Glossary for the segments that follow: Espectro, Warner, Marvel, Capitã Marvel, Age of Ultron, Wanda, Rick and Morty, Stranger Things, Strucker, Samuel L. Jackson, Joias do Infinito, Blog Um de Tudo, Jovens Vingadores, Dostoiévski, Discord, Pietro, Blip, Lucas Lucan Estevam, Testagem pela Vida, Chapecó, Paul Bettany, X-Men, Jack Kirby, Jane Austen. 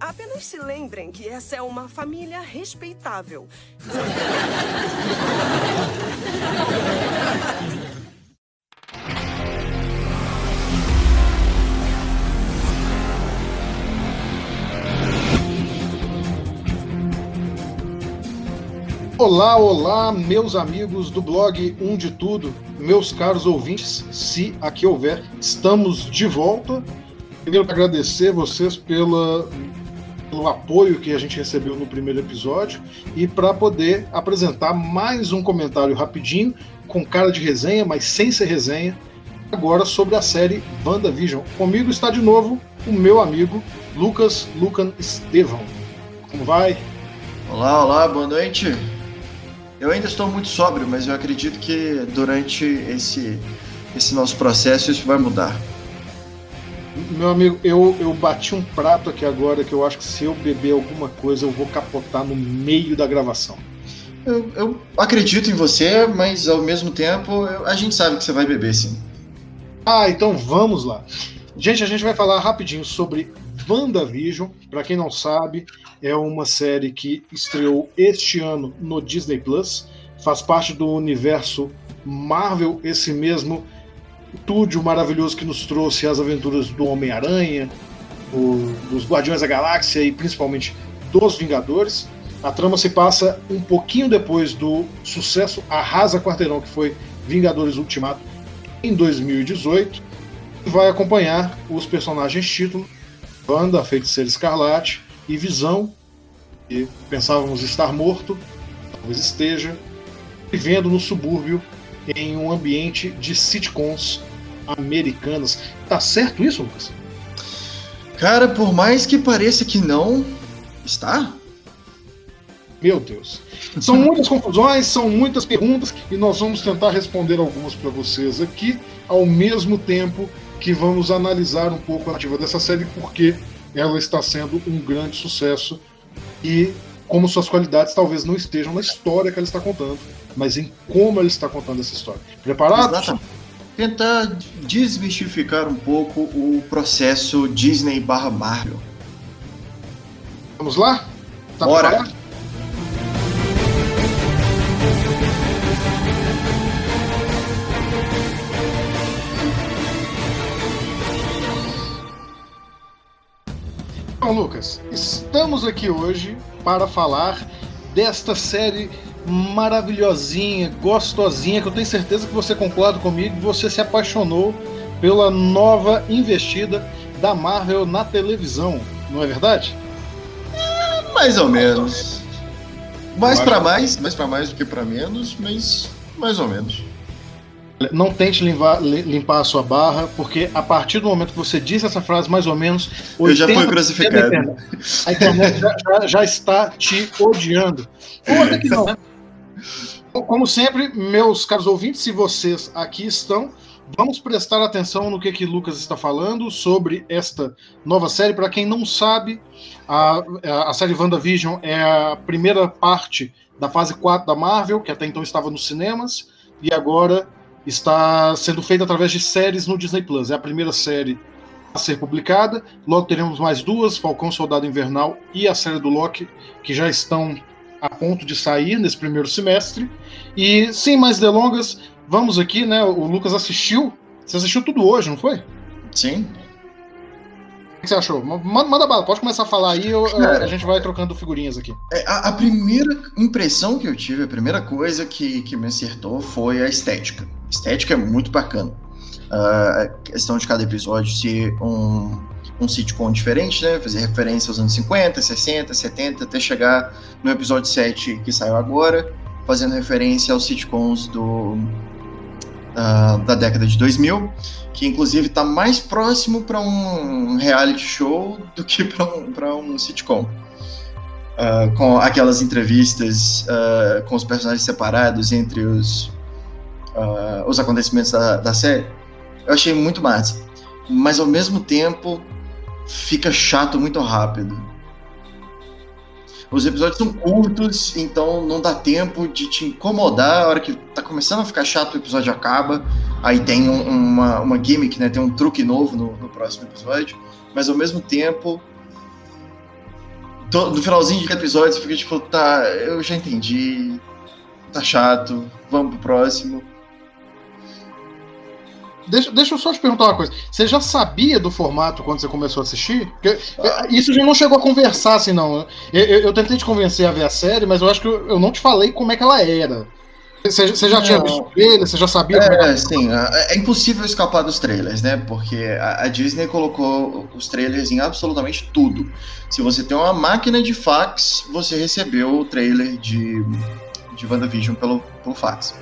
Apenas se lembrem que essa é uma família respeitável. Olá, olá, meus amigos do blog Um de Tudo, meus caros ouvintes, se aqui houver, estamos de volta. Primeiro, agradecer vocês pelo apoio que a gente recebeu no primeiro episódio e para poder apresentar mais um comentário rapidinho, com cara de resenha, mas sem ser resenha, agora sobre a série WandaVision. Comigo está de novo o meu amigo Lucas Lucan Estevam. Como vai? Olá, olá, boa noite. Eu ainda estou muito sóbrio, mas eu acredito que durante esse nosso processo isso vai mudar. Meu amigo, eu bati um prato aqui agora que eu acho que se eu beber alguma coisa eu vou capotar no meio da gravação. Eu acredito em você, mas ao mesmo tempo a gente sabe que você vai beber sim. Ah, então vamos lá. Gente, a gente vai falar rapidinho sobre WandaVision. Para quem não sabe, é uma série que estreou este ano no Disney Plus, faz parte do universo Marvel, esse mesmo estúdio maravilhoso que nos trouxe as aventuras do Homem-Aranha, dos Guardiões da Galáxia e principalmente dos Vingadores. A trama se passa um pouquinho depois do sucesso arrasa quarteirão que foi Vingadores Ultimato em 2018 e vai acompanhar os personagens título Wanda, Feiticeira Escarlate e Visão, que pensávamos estar morto, talvez esteja, vivendo no subúrbio em um ambiente de sitcoms americanas. Tá certo isso, Lucas? Cara, por mais que pareça que não, está? Meu Deus. São muitas confusões, são muitas perguntas e nós vamos tentar responder algumas para vocês aqui, ao mesmo tempo que vamos analisar um pouco a narrativa dessa série, porque ela está sendo um grande sucesso e como suas qualidades talvez não estejam na história que ela está contando, mas em como ela está contando essa história. Preparado? Exatamente. Tentar desmistificar um pouco o processo Disney/Marvel. Vamos lá? Tá Bora! Preparado? Então, Lucas, estamos aqui hoje para falar desta série maravilhosinha, gostosinha, que eu tenho certeza que você concorda comigo, você se apaixonou pela nova investida da Marvel na televisão, não é verdade? É, mais ou menos. Mais para mais do que para menos, mas mais ou menos. Não tente limpar a sua barra, porque a partir do momento que você disse essa frase, mais ou menos... Eu já fui crucificado. A internet já está te odiando. Ou até que não. Como sempre, meus caros ouvintes, se vocês aqui estão, vamos prestar atenção no que Lucas está falando sobre esta nova série. Para quem não sabe, a série WandaVision é a primeira parte da fase 4 da Marvel, que até então estava nos cinemas, e agora... está sendo feita através de séries no Disney Plus. É a primeira série a ser publicada. Logo teremos mais duas, Falcão, Soldado Invernal e a série do Loki, que já estão a ponto de sair nesse primeiro semestre. E sem mais delongas, vamos aqui, né? O Lucas assistiu. Você assistiu tudo hoje, não foi? Sim. O que você achou? Manda bala, pode começar a falar aí, a gente vai trocando figurinhas aqui. A primeira impressão que eu tive, a primeira coisa que me acertou foi a estética. A estética é muito bacana. A questão de cada episódio ser um sitcom diferente, né? Fazer referência aos anos 50, 60, 70, até chegar no episódio 7 que saiu agora, fazendo referência aos sitcoms da década de 2000, que inclusive está mais próximo para um reality show do que para um sitcom, com aquelas entrevistas com os personagens separados entre os acontecimentos da série. Eu achei muito massa, mas ao mesmo tempo fica chato muito rápido. Os episódios são curtos, então não dá tempo de te incomodar. A hora que tá começando a ficar chato, o episódio acaba. Aí tem uma gimmick, né? Tem um truque novo no próximo episódio. Mas ao mesmo tempo no finalzinho de cada episódio você fica tipo, tá, eu já entendi, tá chato, vamos pro próximo. Deixa eu só te perguntar uma coisa. Você já sabia do formato quando você começou a assistir? Isso já não chegou a conversar assim, não. Eu tentei te convencer a ver a série, mas eu acho que eu não te falei como é que ela era. Você já tinha visto ele? Você já sabia? Sim. É impossível escapar dos trailers, né? Porque a Disney colocou os trailers em absolutamente tudo. Se você tem uma máquina de fax, você recebeu o trailer de WandaVision pelo fax.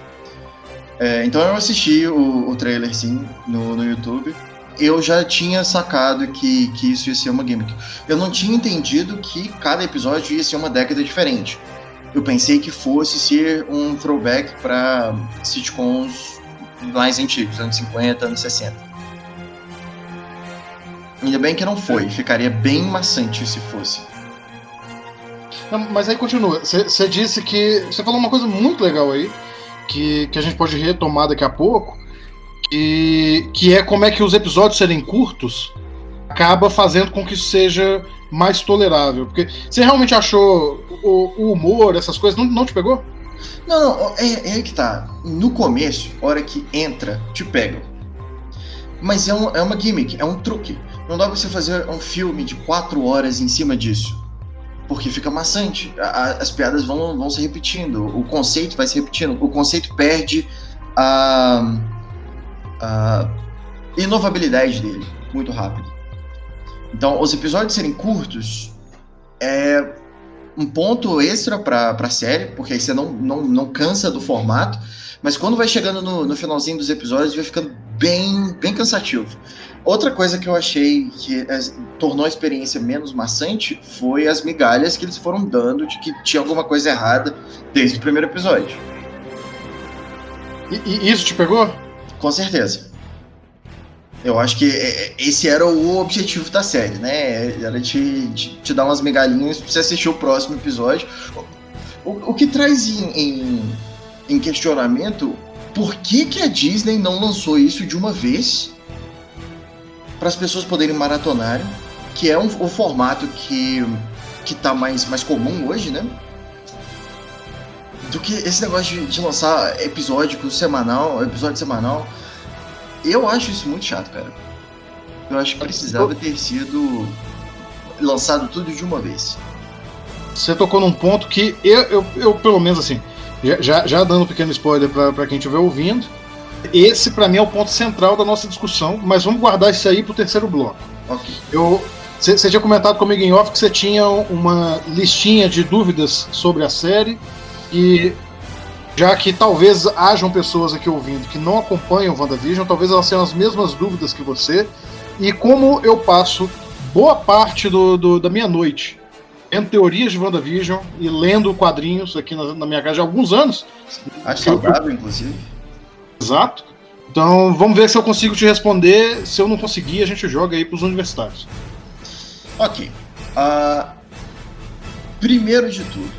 Então eu assisti o trailer, sim, no YouTube. Eu já tinha sacado que isso ia ser uma gimmick. Eu não tinha entendido que cada episódio ia ser uma década diferente. Eu pensei que fosse ser um throwback para sitcoms mais antigos, anos 50, anos 60. Ainda bem que não foi, ficaria bem maçante se fosse. Não, mas aí continua, você disse que... Você falou uma coisa muito legal aí, que a gente pode retomar daqui a pouco, que é como é que os episódios serem curtos acaba fazendo com que isso seja mais tolerável. Porque você realmente achou o humor, essas coisas, não te pegou? Não, é aí que tá. No começo, a hora que entra, te pega. Mas é uma gimmick, é um truque. Não dá pra você fazer um filme de 4 horas em cima disso. Porque fica maçante, as piadas vão se repetindo, o conceito vai se repetindo, o conceito perde a inovabilidade dele muito rápido. Então, os episódios serem curtos é um ponto extra para a série, porque aí você não cansa do formato, mas quando vai chegando no finalzinho dos episódios, vai ficando bem, bem cansativo. Outra coisa que eu achei que tornou a experiência menos maçante foi as migalhas que eles foram dando de que tinha alguma coisa errada desde o primeiro episódio. E isso te pegou? Com certeza. Eu acho que esse era o objetivo da série, né? Era te dar umas migalhinhas pra você assistir o próximo episódio. O que traz em questionamento, por que a Disney não lançou isso de uma vez para as pessoas poderem maratonar, que é o formato que tá mais comum hoje, né? Do que esse negócio de lançar episódio semanal. Eu acho isso muito chato, cara. Eu acho que precisava ter sido lançado tudo de uma vez. Você tocou num ponto que eu pelo menos assim, já dando um pequeno spoiler para quem estiver ouvindo, esse pra mim é o ponto central da nossa discussão, mas vamos guardar isso aí pro terceiro bloco. Ok. Você tinha comentado comigo em off que você tinha uma listinha de dúvidas sobre a série, e já que talvez hajam pessoas aqui ouvindo que não acompanham WandaVision, talvez elas tenham as mesmas dúvidas que você, e como eu passo boa parte da minha noite lendo teorias de WandaVision e lendo quadrinhos aqui na minha casa há alguns anos. Acho saudável, inclusive. Exato. Então vamos ver se eu consigo te responder. Se eu não conseguir, a gente joga aí pros universitários. Ok. Primeiro de tudo,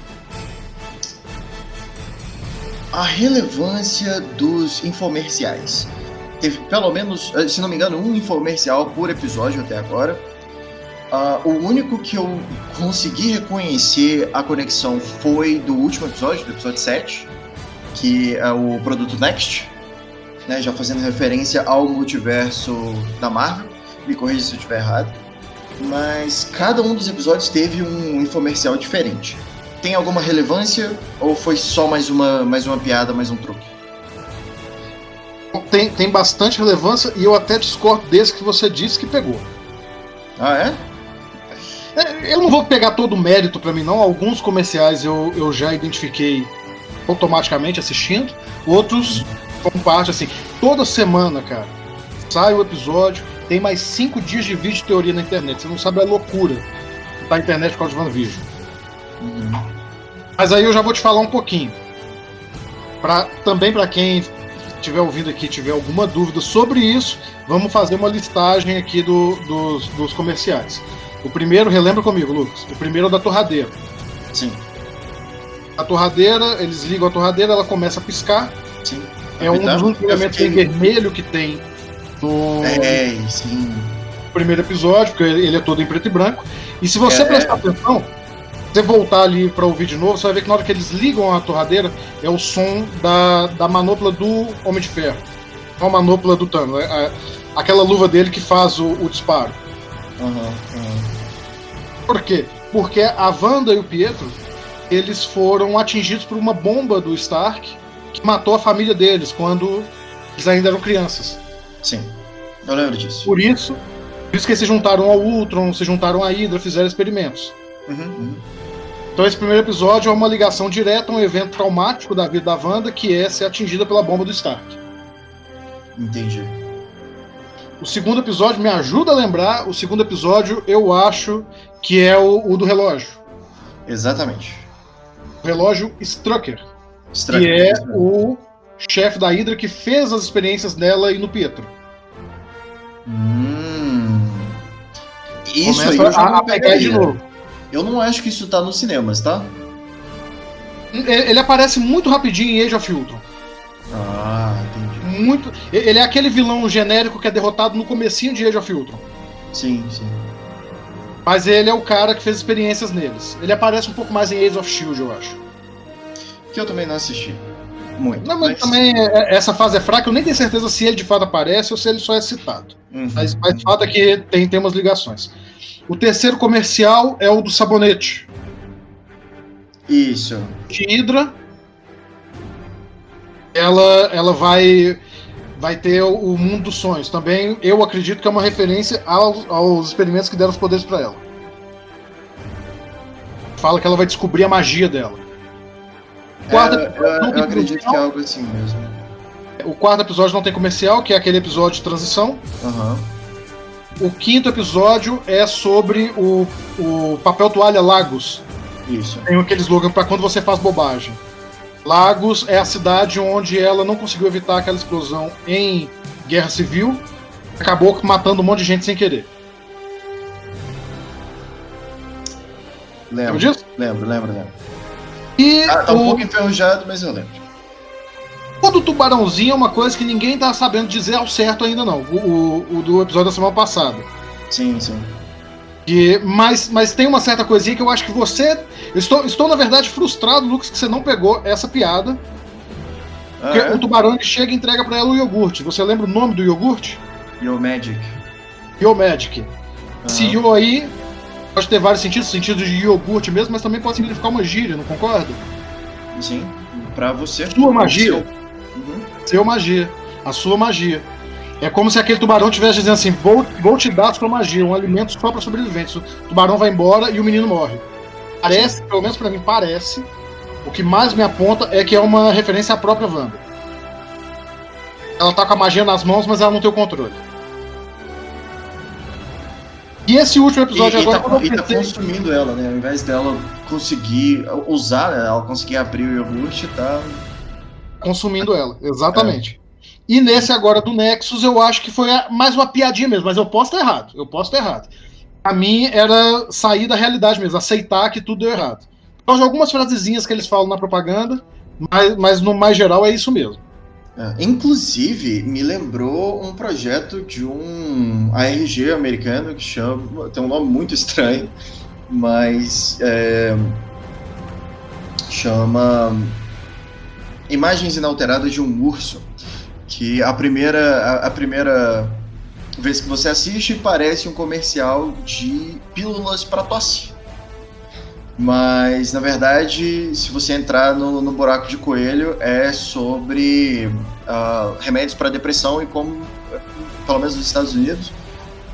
a relevância dos infomerciais. Teve pelo menos, se não me engano, um infomercial por episódio até agora. O único que eu consegui reconhecer a conexão foi do último episódio, do episódio 7, que é o produto Next, né, já fazendo referência ao multiverso da Marvel. Me corrija se eu estiver errado. Mas cada um dos episódios teve um infomercial diferente. Tem alguma relevância ou foi só mais uma piada, mais um truque? Tem bastante relevância, e eu até discordo desse que você disse que pegou. Ah, é? Eu não vou pegar todo o mérito pra mim, não. Alguns comerciais eu já identifiquei automaticamente assistindo, outros com parte, assim, toda semana, cara, sai o episódio, tem mais 5 dias de vídeo de teoria na internet, você não sabe a loucura da internet por causa de WandaVision. Mas aí eu já vou te falar um pouquinho, também pra quem estiver ouvindo aqui, tiver alguma dúvida sobre isso, vamos fazer uma listagem aqui dos comerciais. O primeiro, relembra comigo, Lucas, o primeiro é o da torradeira. Sim. A torradeira, eles ligam a torradeira, ela começa a piscar. Sim. É um dos elementos vermelho que tem no sim. primeiro episódio, porque ele é todo em preto e branco. E se você prestar atenção, você voltar ali pra ouvir de novo, você vai ver que na hora que eles ligam a torradeira, é o som da manopla do Homem de Ferro. É a manopla do Thanos, aquela luva dele que faz o disparo. Uhum. Por quê? Porque a Wanda e o Pietro, eles foram atingidos por uma bomba do Stark que matou a família deles quando eles ainda eram crianças. Sim, eu lembro disso. Por isso que eles se juntaram ao Ultron, se juntaram à Hydra, fizeram experimentos. Uhum. Então esse primeiro episódio é uma ligação direta a um evento traumático da vida da Wanda, que é ser atingida pela bomba do Stark. Entendi. O segundo episódio, me ajuda a lembrar, o segundo episódio eu acho que é o do relógio. Exatamente. O relógio Strucker, que é o chefe da Hydra que fez as experiências nela e no Pietro. Isso aí eu já não pegaria de novo. Eu não acho que isso tá nos cinemas, tá? Ele aparece muito rapidinho em Age of Ultron. Ah, entendi. Muito. Ele é aquele vilão genérico que é derrotado no comecinho de Age of Ultron. Sim, sim. Mas ele é o cara que fez experiências neles. Ele aparece um pouco mais em Age of Shield, eu acho. Que eu também não assisti. Muito. Não, mas também essa fase é fraca, eu nem tenho certeza se ele de fato aparece ou se ele só é citado. Uhum. Mas o fato é que tem umas ligações. O terceiro comercial é o do sabonete. Isso. De Hydra. Ela vai ter o mundo dos sonhos. Também eu acredito que é uma referência aos experimentos que deram os poderes pra ela. Fala que ela vai descobrir a magia dela. Eu acredito que é algo assim mesmo. O quarto episódio não tem comercial, que é aquele episódio de transição. Aham. Uhum. O quinto episódio é sobre o papel toalha Lagos. Isso. Tem aquele slogan pra quando você faz bobagem. Lagos é a cidade onde ela não conseguiu evitar aquela explosão em Guerra Civil. Acabou matando um monte de gente sem querer. Lembro disso? Lembro. E tá um pouco enferrujado, mas eu lembro. O do tubarãozinho é uma coisa que ninguém tá sabendo dizer ao certo ainda não. O do episódio da semana passada. Sim, sim. Mas tem uma certa coisinha que eu acho que você... Estou na verdade frustrado, Lucas, que você não pegou essa piada. Porque o tubarão ele chega e entrega pra ela o iogurte. Você lembra o nome do iogurte? Yo Magic. Esse yo aí pode ter vários sentidos. Sentido de iogurte mesmo, mas também pode significar uma gíria, não concorda? Sim, pra você. Sua magia. Seu magia, a sua magia. É como se aquele tubarão estivesse dizendo assim: vou te dar a sua magia, um alimento só para sobrevivência. O tubarão vai embora e o menino morre. Parece, pelo menos para mim parece, o que mais me aponta é que é uma referência à própria Wanda. Ela tá com a magia nas mãos, mas ela não tem o controle. E esse último episódio agora... E tá consumindo ela, né? Ao invés dela conseguir usar, né? Ela conseguir abrir o iogurte, tá... consumindo ela, exatamente. E nesse agora do Nexus, eu acho que foi mais uma piadinha mesmo, mas eu posso estar errado. Pra mim era sair da realidade mesmo, aceitar que tudo deu errado. Então, de algumas frasezinhas que eles falam na propaganda, mas no mais geral é isso mesmo. Inclusive, me lembrou um projeto de um ARG americano que chama, tem um nome muito estranho, mas chama... Imagens inalteradas de um urso, que a primeira vez que você assiste parece um comercial de pílulas para tosse. Mas, na verdade, se você entrar no buraco de coelho, é sobre remédios para depressão e como, pelo menos nos Estados Unidos,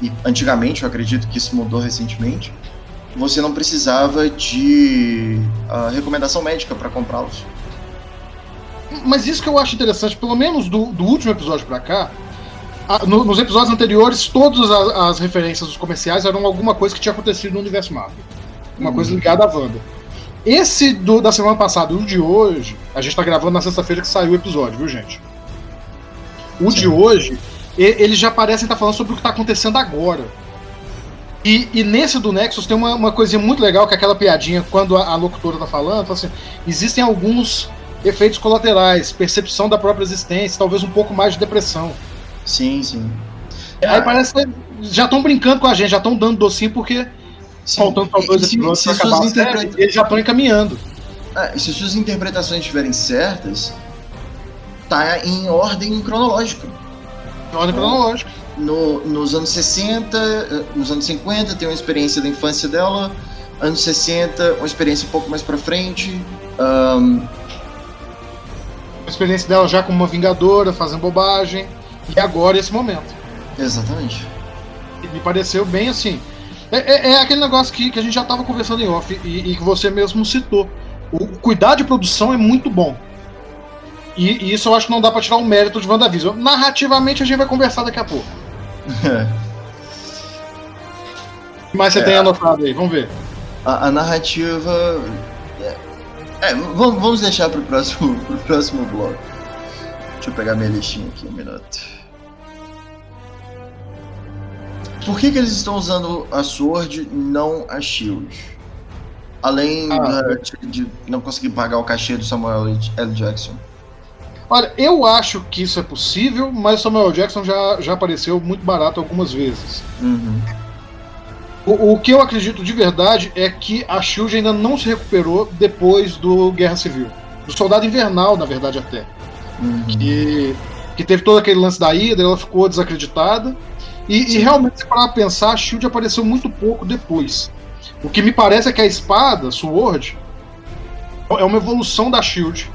e antigamente, eu acredito que isso mudou recentemente, você não precisava de recomendação médica para comprá-los. Mas isso que eu acho interessante, pelo menos do último episódio pra cá, nos episódios anteriores, todas as referências dos comerciais eram alguma coisa que tinha acontecido no universo Marvel. Uma coisa ligada à Wanda. Esse da semana passada e o de hoje, a gente tá gravando na sexta-feira que saiu o episódio, viu, gente? O Sim. de hoje, eles já parecem estar falando sobre o que tá acontecendo agora. E nesse do Nexus tem uma coisinha muito legal, que é aquela piadinha, quando a locutora tá falando, assim, existem alguns... efeitos colaterais, percepção da própria existência, talvez um pouco mais de depressão. Sim, sim. Aí parece que já estão brincando com a gente, já estão dando docinho, porque faltando só 2 episódios pra acabar a série, eles já estão encaminhando. É, se suas interpretações estiverem certas, tá em ordem cronológica. Em ordem cronológica. Nos anos 60, nos anos 50, tem uma experiência da infância dela. Anos 60, uma experiência um pouco mais pra frente. A experiência dela já como uma vingadora, fazendo bobagem. E agora, esse momento. Exatamente. Me pareceu bem assim. É aquele negócio que a gente já estava conversando em off e que você mesmo citou. O cuidado de produção é muito bom. E isso eu acho que não dá pra tirar o mérito de WandaVision. Narrativamente a gente vai conversar daqui a pouco. O que mais você tem anotado aí? Vamos ver. A narrativa... vamos deixar pro próximo bloco. Deixa eu pegar minha listinha aqui, um minuto. Por que eles estão usando a Sword, não a Shield? Além de não conseguir pagar o cachê do Samuel L. Jackson. Olha, eu acho que isso é possível, mas o Samuel Jackson já apareceu muito barato algumas vezes. Uhum. O que eu acredito de verdade é que a Shield ainda não se recuperou depois do Guerra Civil. Do Soldado Invernal, na verdade, até. Uhum. Que teve todo aquele lance da Hydra, ela ficou desacreditada. E realmente, se parar pra pensar, a Shield apareceu muito pouco depois. O que me parece é que a espada, Sword, é uma evolução da Shield.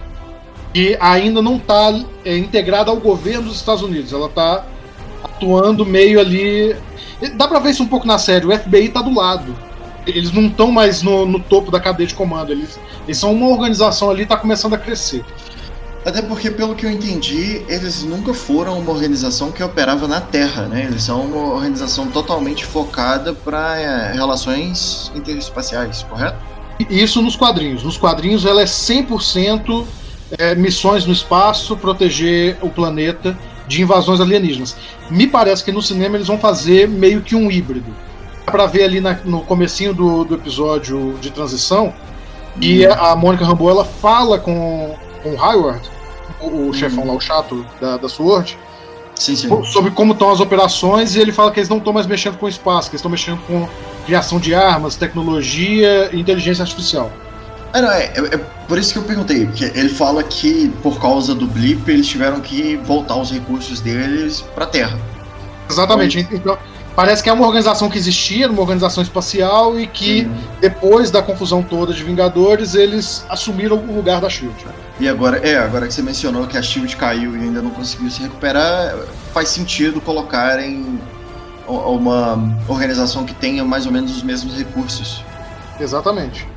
Que ainda não está integrada ao governo dos Estados Unidos. Ela está atuando meio ali... Dá pra ver isso um pouco na série. O FBI tá do lado. Eles não estão mais no topo da cadeia de comando. Eles são uma organização ali e tá começando a crescer. Até porque, pelo que eu entendi, eles nunca foram uma organização que operava na Terra, né? Eles são uma organização totalmente focada para relações interespaciais, correto? Isso nos quadrinhos. Nos quadrinhos ela é 100% missões no espaço, proteger o planeta de invasões alienígenas. Me parece que no cinema eles vão fazer meio que um híbrido. Dá pra ver ali no comecinho do episódio de transição, e a Monica Rambeau, ela fala com o Hayward, o chefão lá, o chato da Sword, sim. Sobre como estão as operações, e ele fala que eles não estão mais mexendo com o espaço, que eles estão mexendo com criação de armas, tecnologia e inteligência artificial. É por isso que eu perguntei, porque ele fala que por causa do Blip eles tiveram que voltar os recursos deles pra Terra. Exatamente, então parece que é uma organização que existia, uma organização espacial, e que depois da confusão toda de Vingadores, eles assumiram o lugar da Shield. E agora que você mencionou que a Shield caiu e ainda não conseguiu se recuperar, faz sentido colocarem uma organização que tenha mais ou menos os mesmos recursos. Exatamente.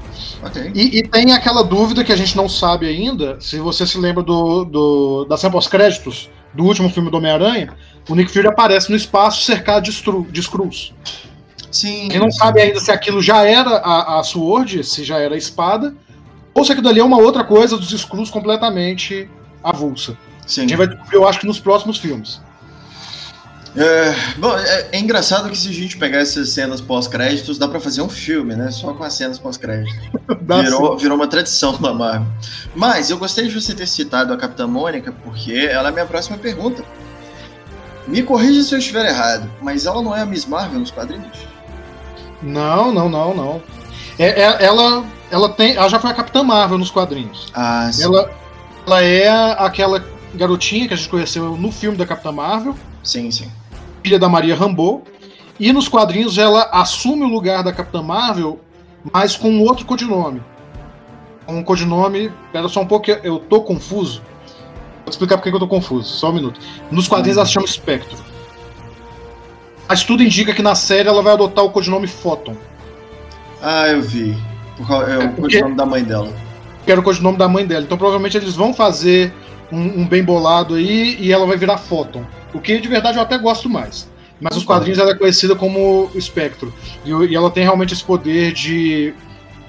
Okay. E tem aquela dúvida que a gente não sabe ainda. Se você se lembra da cena pós-créditos do último filme do Homem-Aranha, o Nick Fury aparece no espaço cercado de Skrulls. Sim. Quem não sabe ainda se aquilo já era a Sword, se já era a espada, ou se aquilo ali é uma outra coisa dos Skrulls completamente avulsa. Sim. A gente vai descobrir, eu acho, que nos próximos filmes. Bom, é engraçado que se a gente pegar essas cenas pós-créditos, dá pra fazer um filme, né? Só com as cenas pós-créditos. Virou uma tradição da Marvel. Mas eu gostei de você ter citado a Capitã Mônica, porque ela é a minha próxima pergunta. Me corrija se eu estiver errado, mas ela não é a Miss Marvel nos quadrinhos? Não. Ela já foi a Capitã Marvel nos quadrinhos. Ah, sim. Ela é aquela garotinha que a gente conheceu no filme da Capitã Marvel. Sim. Filha da Maria Rambeau. E nos quadrinhos ela assume o lugar da Capitã Marvel, mas com outro codinome. Um codinome... Pera só um pouco, eu tô confuso. Vou explicar por que eu tô confuso, só um minuto. Nos quadrinhos ela se chama Spectro. Mas tudo indica que na série ela vai adotar o codinome Photon. Ah, eu vi. É o codinome da mãe dela. Era o codinome da mãe dela. Então provavelmente eles vão fazer um bem bolado aí e ela vai virar Photon. O que de verdade eu até gosto mais. Mas nos quadrinhos ela é conhecida como Espectro. E ela tem realmente esse poder de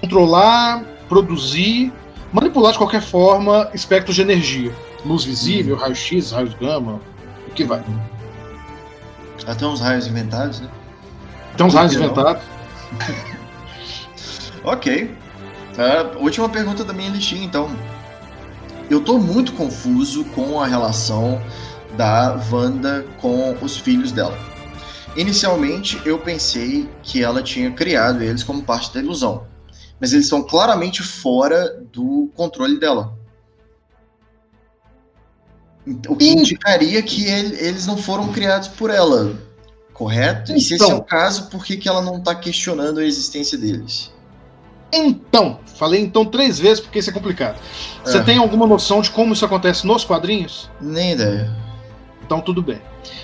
controlar, produzir, manipular de qualquer forma espectros de energia. Luz visível, raio-x, raios gama, o que vai. Até uns raios inventados, né? Até uns raios inventados. Ok. Última pergunta da minha listinha, então. Eu tô muito confuso com a relação da Wanda com os filhos dela. Inicialmente, eu pensei que ela tinha criado eles como parte da ilusão, mas eles estão claramente fora do controle dela. O que indicaria que eles não foram criados por ela, correto? Então, e se esse é o caso, por que ela não está questionando a existência deles? Então, falei então 3 vezes porque isso é complicado. Você tem alguma noção de como isso acontece nos quadrinhos? Nem ideia. Então tudo bem.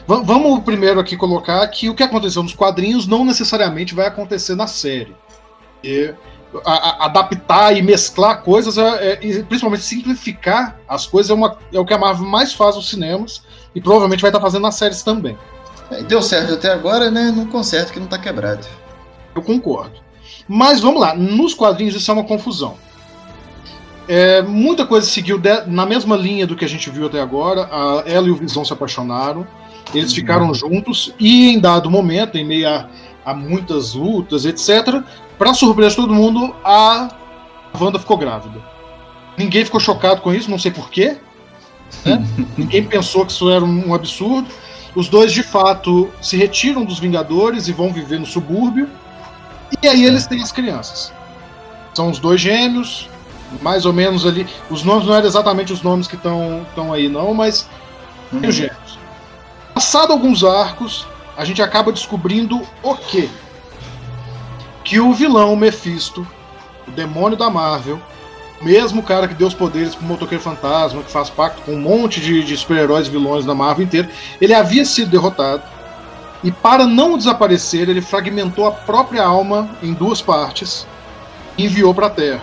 Vamos primeiro aqui colocar que o que aconteceu nos quadrinhos não necessariamente vai acontecer na série. E adaptar e mesclar coisas, e principalmente simplificar as coisas, é o que a Marvel mais faz nos cinemas e provavelmente vai estar fazendo nas séries também. Deu certo até agora, né? Num conserto que não está quebrado. Eu concordo. Mas vamos lá, nos quadrinhos isso é uma confusão. Muita coisa seguiu na mesma linha do que a gente viu até agora. Ela e o Visão se apaixonaram, eles ficaram juntos e em dado momento, em meio a muitas lutas, etc., para surpresa de todo mundo, a Wanda ficou grávida. Ninguém ficou chocado com isso, não sei porquê, né? Ninguém pensou que isso era um absurdo. Os dois de fato se retiram dos Vingadores e vão viver no subúrbio, e aí eles têm as crianças. São os dois gêmeos, mais ou menos ali, os nomes não eram exatamente os nomes que estão aí não, mas os gêmeos. Passado alguns arcos, a gente acaba descobrindo o quê? Que o vilão Mephisto, o demônio da Marvel, o mesmo cara que deu os poderes pro Motoqueiro Fantasma, que faz pacto com um monte de super-heróis e vilões da Marvel inteira, ele havia sido derrotado, e para não desaparecer, ele fragmentou a própria alma em 2 partes e enviou para a Terra.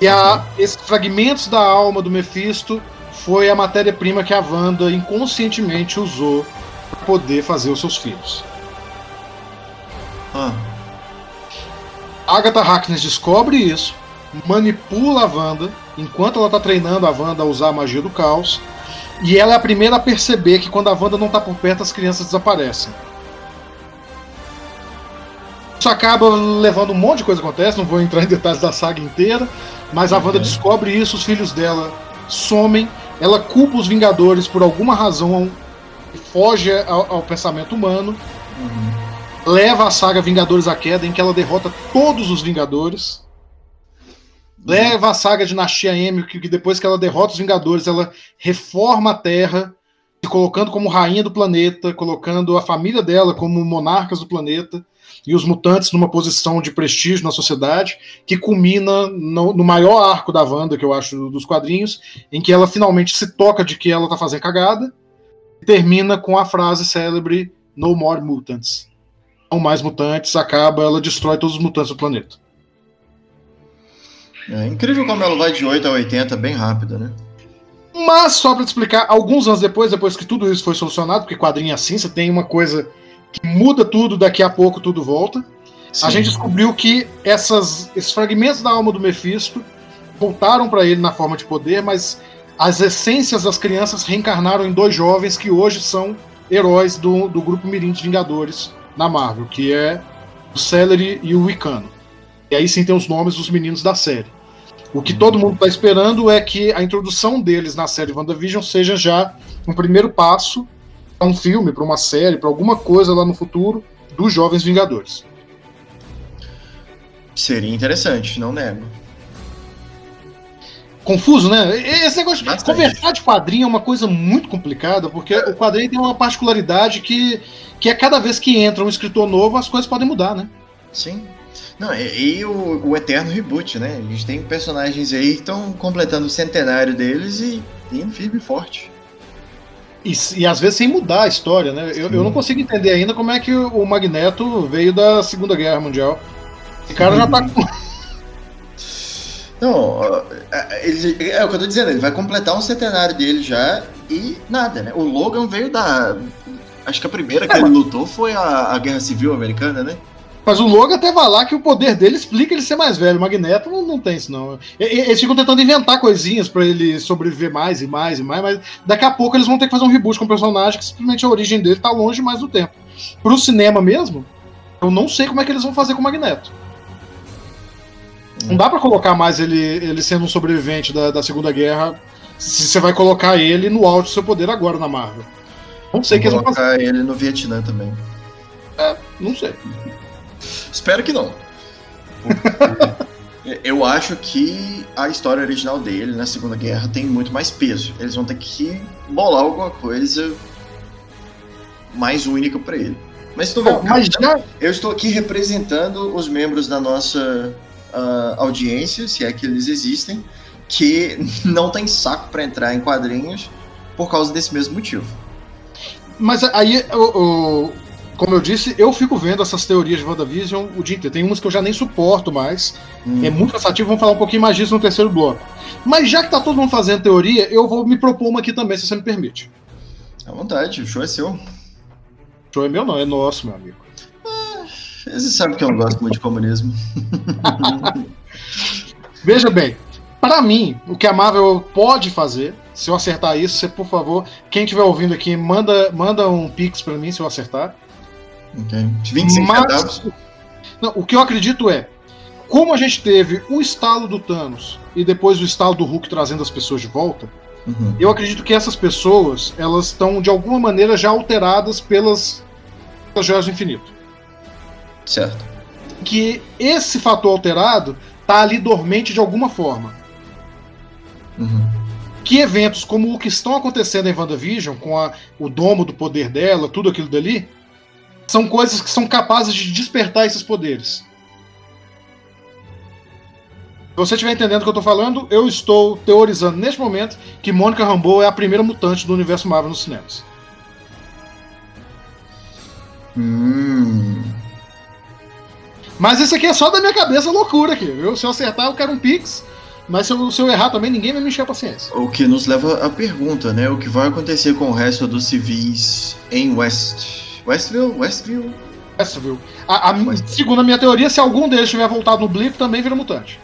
E esses fragmentos da alma do Mephisto foi a matéria-prima que a Wanda inconscientemente usou para poder fazer os seus filhos. Agatha Harkness descobre isso, manipula a Wanda, enquanto ela está treinando a Wanda a usar a magia do caos, e ela é a primeira a perceber que quando a Wanda não está por perto, as crianças desaparecem. Isso acaba levando um monte de coisa que acontece, não vou entrar em detalhes da saga inteira, mas a Wanda descobre isso, os filhos dela somem, ela culpa os Vingadores por alguma razão e foge ao pensamento humano, leva a saga Vingadores à queda, em que ela derrota todos os Vingadores, leva a saga Dinastia M, que depois que ela derrota os Vingadores, ela reforma a Terra, se colocando como rainha do planeta, colocando a família dela como monarcas do planeta, e os mutantes numa posição de prestígio na sociedade, que culmina no maior arco da Wanda, que eu acho, dos quadrinhos, em que ela finalmente se toca de que ela tá fazendo cagada, e termina com a frase célebre "No more mutants". Não mais mutantes, acaba, ela destrói todos os mutantes do planeta. É incrível como ela vai de 8 a 80 bem rápido, né? Mas, só pra te explicar, alguns anos depois que tudo isso foi solucionado, porque quadrinho é assim, você tem uma coisa que muda tudo, daqui a pouco tudo volta. Sim. A gente descobriu que esses fragmentos da alma do Mephisto voltaram para ele na forma de poder, mas as essências das crianças reencarnaram em 2 jovens que hoje são heróis do grupo Mirim de Vingadores na Marvel, que é o Celery e o Wicano. E aí sim tem os nomes dos meninos da série. O que todo mundo está esperando é que a introdução deles na série WandaVision seja já um primeiro passo para um filme, para uma série, para alguma coisa lá no futuro dos Jovens Vingadores. Seria interessante, não nego. Confuso, né? Esse negócio de conversar de quadrinho é uma coisa muito complicada, porque o quadrinho tem uma particularidade que é cada vez que entra um escritor novo, as coisas podem mudar, né? Sim. Não, e o eterno reboot, né? A gente tem personagens aí que estão completando o centenário deles e tem um filme forte. E às vezes sem mudar a história, né? Eu não consigo entender ainda como é que o Magneto veio da Segunda Guerra Mundial. Esse cara já tá com... Não, é o que eu tô dizendo, ele vai completar um centenário dele já e nada, né? O Logan veio da... Acho que a primeira que ele lutou foi a Guerra Civil americana, né? Mas o Logan até vai lá que o poder dele explica ele ser mais velho. O Magneto não tem isso, não. Eles ficam tentando inventar coisinhas pra ele sobreviver mais e mais e mais, mas daqui a pouco eles vão ter que fazer um reboot com o personagem que simplesmente a origem dele tá longe mais do tempo. Pro cinema mesmo, eu não sei como é que eles vão fazer com o Magneto. Não dá pra colocar mais ele sendo um sobrevivente da Segunda Guerra se você vai colocar ele no auge do seu poder agora na Marvel. Não sei o que eles vão colocar ele no Vietnã também. É, não sei. Espero que não. Eu acho que a história original dele na Segunda Guerra tem muito mais peso. Eles vão ter que bolar alguma coisa mais única pra ele. Mas, eu estou aqui representando os membros da nossa audiência, se é que eles existem, que não tem saco pra entrar em quadrinhos por causa desse mesmo motivo. Mas aí, como eu disse, eu fico vendo essas teorias de WandaVision o dia inteiro. Tem umas que eu já nem suporto mais. É muito cansativo. Vamos falar um pouquinho mais disso no terceiro bloco. Mas já que tá todo mundo fazendo teoria, eu vou me propor uma aqui também, se você me permite. À vontade, o show é seu. Show é meu não, é nosso, meu amigo. Você sabe que eu não gosto muito de comunismo. Veja bem, para mim, o que a Marvel pode fazer, se eu acertar isso, você, por favor, quem estiver ouvindo aqui, manda um pix para mim se eu acertar. Okay. 25 centavos. Não, o que eu acredito é, como a gente teve o estalo do Thanos e depois o estalo do Hulk trazendo as pessoas de volta, eu acredito que essas pessoas, elas estão de alguma maneira já alteradas pelas joias do infinito. Certo. Que esse fator alterado tá ali dormente de alguma forma. Que eventos como o que estão acontecendo em WandaVision, com o domo do poder dela, tudo aquilo dali, são coisas que são capazes de despertar esses poderes. Se você estiver entendendo o que eu estou falando, eu estou teorizando neste momento que Monica Rambeau é a primeira mutante do universo Marvel nos cinemas. Mas isso aqui é só da minha cabeça loucura aqui, viu? Se eu acertar, eu quero um pix. Mas se eu errar também, ninguém vai me encher a paciência. O que nos leva à pergunta, né? O que vai acontecer com o resto dos civis em Westville? Segundo a minha teoria, se algum deles tiver voltado no Blip, também vira mutante.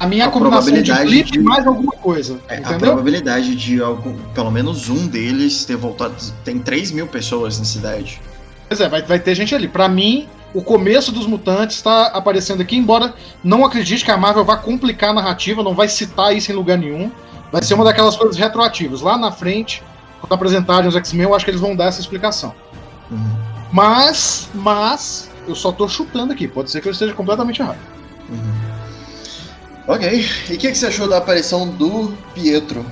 A minha combinação de Blip mais alguma coisa. A probabilidade de pelo menos um deles ter voltado... Tem 3 mil pessoas na cidade. Pois é, vai ter gente ali. Pra mim, o começo dos mutantes tá aparecendo aqui, embora não acredite que a Marvel vai complicar a narrativa, não vai citar isso em lugar nenhum. Vai ser uma daquelas coisas retroativas. Lá na frente, quando apresentarem os X-Men, eu acho que eles vão dar essa explicação. Mas, eu só tô chutando aqui. Pode ser que eu esteja completamente errado. Ok. E o que você achou da aparição do Pietro?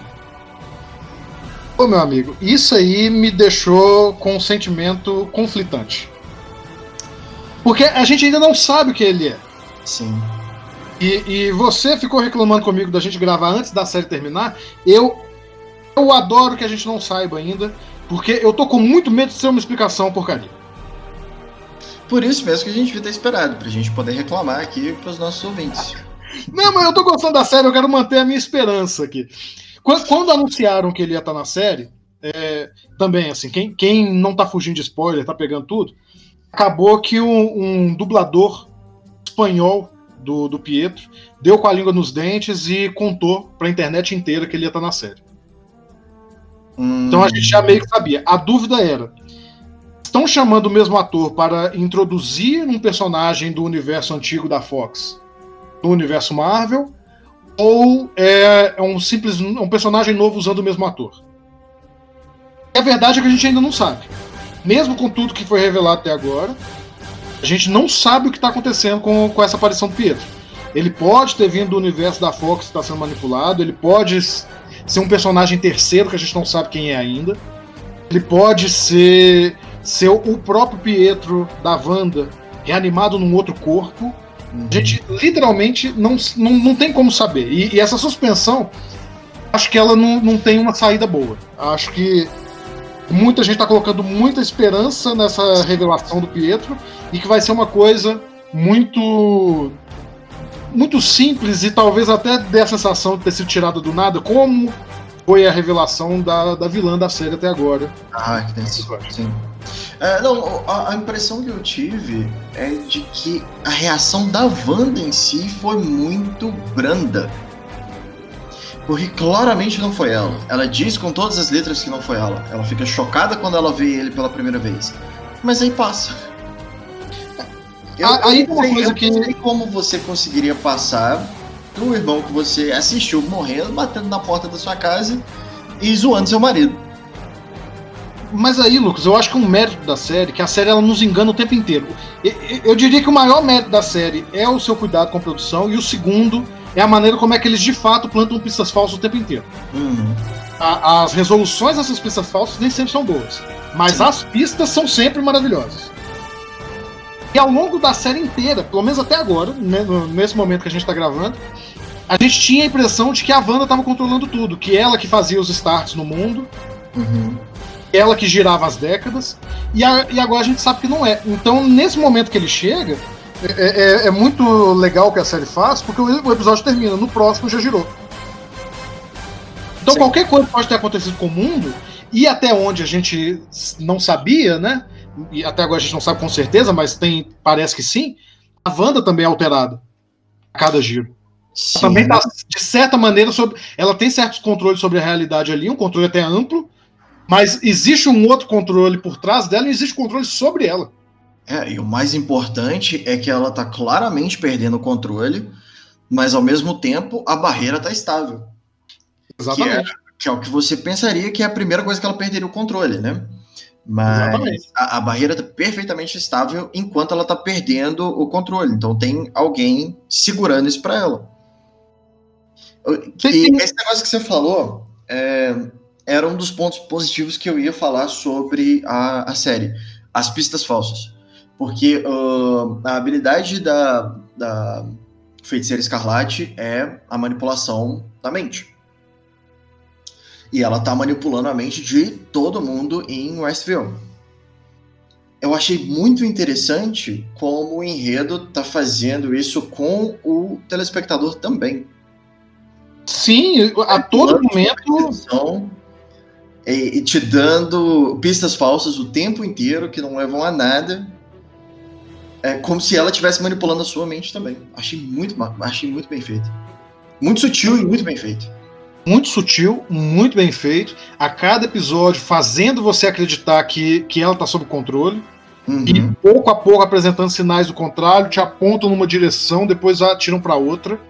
Ô, meu amigo, isso aí me deixou com um sentimento conflitante. Porque a gente ainda não sabe o que ele é. Sim. E você ficou reclamando comigo da gente gravar antes da série terminar. Eu adoro que a gente não saiba ainda, porque eu tô com muito medo de ser uma explicação porcaria. Por isso mesmo que a gente devia ter esperado, pra gente poder reclamar aqui pros nossos ouvintes. Não, mas eu tô gostando da série, eu quero manter a minha esperança aqui. Quando anunciaram que ele ia estar na série, também, assim, quem não tá fugindo de spoiler, tá pegando tudo, acabou que um dublador espanhol do Pietro deu com a língua nos dentes e contou pra internet inteira que ele ia estar na série. Então a gente já meio que sabia. A dúvida era, estão chamando o mesmo ator para introduzir um personagem do universo antigo da Fox no universo Marvel, ou é um personagem novo usando o mesmo ator? E a verdade é que a gente ainda não sabe. Mesmo com tudo que foi revelado até agora, a gente não sabe o que está acontecendo com essa aparição do Pietro. Ele pode ter vindo do universo da Fox que está sendo manipulado, ele pode ser um personagem terceiro que a gente não sabe quem é ainda, ele pode ser o próprio Pietro da Wanda reanimado num outro corpo. A gente literalmente não tem como saber, e essa suspensão, acho que ela não tem uma saída boa. Acho que muita gente está colocando muita esperança nessa revelação do Pietro, e que vai ser uma coisa muito, muito simples, e talvez até dê a sensação de ter sido tirada do nada, como foi a revelação da vilã da série até agora. Que tem isso, sim. A impressão que eu tive é de que a reação da Wanda em si foi muito branda, porque claramente não foi ela. Ela diz com todas as letras que não foi ela. Ela fica chocada quando ela vê ele pela primeira vez, mas aí passa. Eu não sei como você conseguiria passar do irmão que você assistiu morrendo, batendo na porta da sua casa, e zoando seu marido. Mas aí, Lucas, eu acho que um mérito da série, que a série ela nos engana o tempo inteiro. Eu diria que o maior mérito da série é o seu cuidado com a produção, e o segundo é a maneira como é que eles de fato plantam pistas falsas o tempo inteiro. As resoluções dessas pistas falsas nem sempre são boas, mas as pistas são sempre maravilhosas. E ao longo da série inteira, pelo menos até agora, né, nesse momento que a gente tá gravando, a gente tinha a impressão de que a Wanda tava controlando tudo, que ela que fazia os starts no mundo, ela que girava as décadas, e agora a gente sabe que não é. Então, nesse momento que ele chega, é muito legal o que a série faz, porque o episódio termina, no próximo já girou. Então, qualquer coisa pode ter acontecido com o mundo, e até onde a gente não sabia, né? E até agora a gente não sabe com certeza, mas tem, parece que sim, a Wanda também é alterada a cada giro. Sim. Ela também está, de certa maneira, ela tem certos controles sobre a realidade ali, um controle até amplo, mas existe um outro controle por trás dela e existe controle sobre ela. E o mais importante é que ela está claramente perdendo o controle, mas ao mesmo tempo a barreira está estável. Exatamente. Que é o que você pensaria que é a primeira coisa que ela perderia o controle, né? Mas a barreira está perfeitamente estável enquanto ela está perdendo o controle. Então tem alguém segurando isso para ela. E esse negócio que você falou era um dos pontos positivos que eu ia falar sobre a série. As pistas falsas. Porque a habilidade da Feiticeira Escarlate é a manipulação da mente. E ela tá manipulando a mente de todo mundo em Westview. Eu achei muito interessante como o enredo tá fazendo isso com o telespectador também. Sim, a todo momento. E te dando pistas falsas o tempo inteiro, que não levam a nada. É como se ela estivesse manipulando a sua mente também. Achei muito bem feito. Muito sutil e muito bem feito. Muito sutil, muito bem feito. A cada episódio fazendo você acreditar que ela está sob controle. E pouco a pouco apresentando sinais do contrário, te apontam numa direção, depois atiram para outra.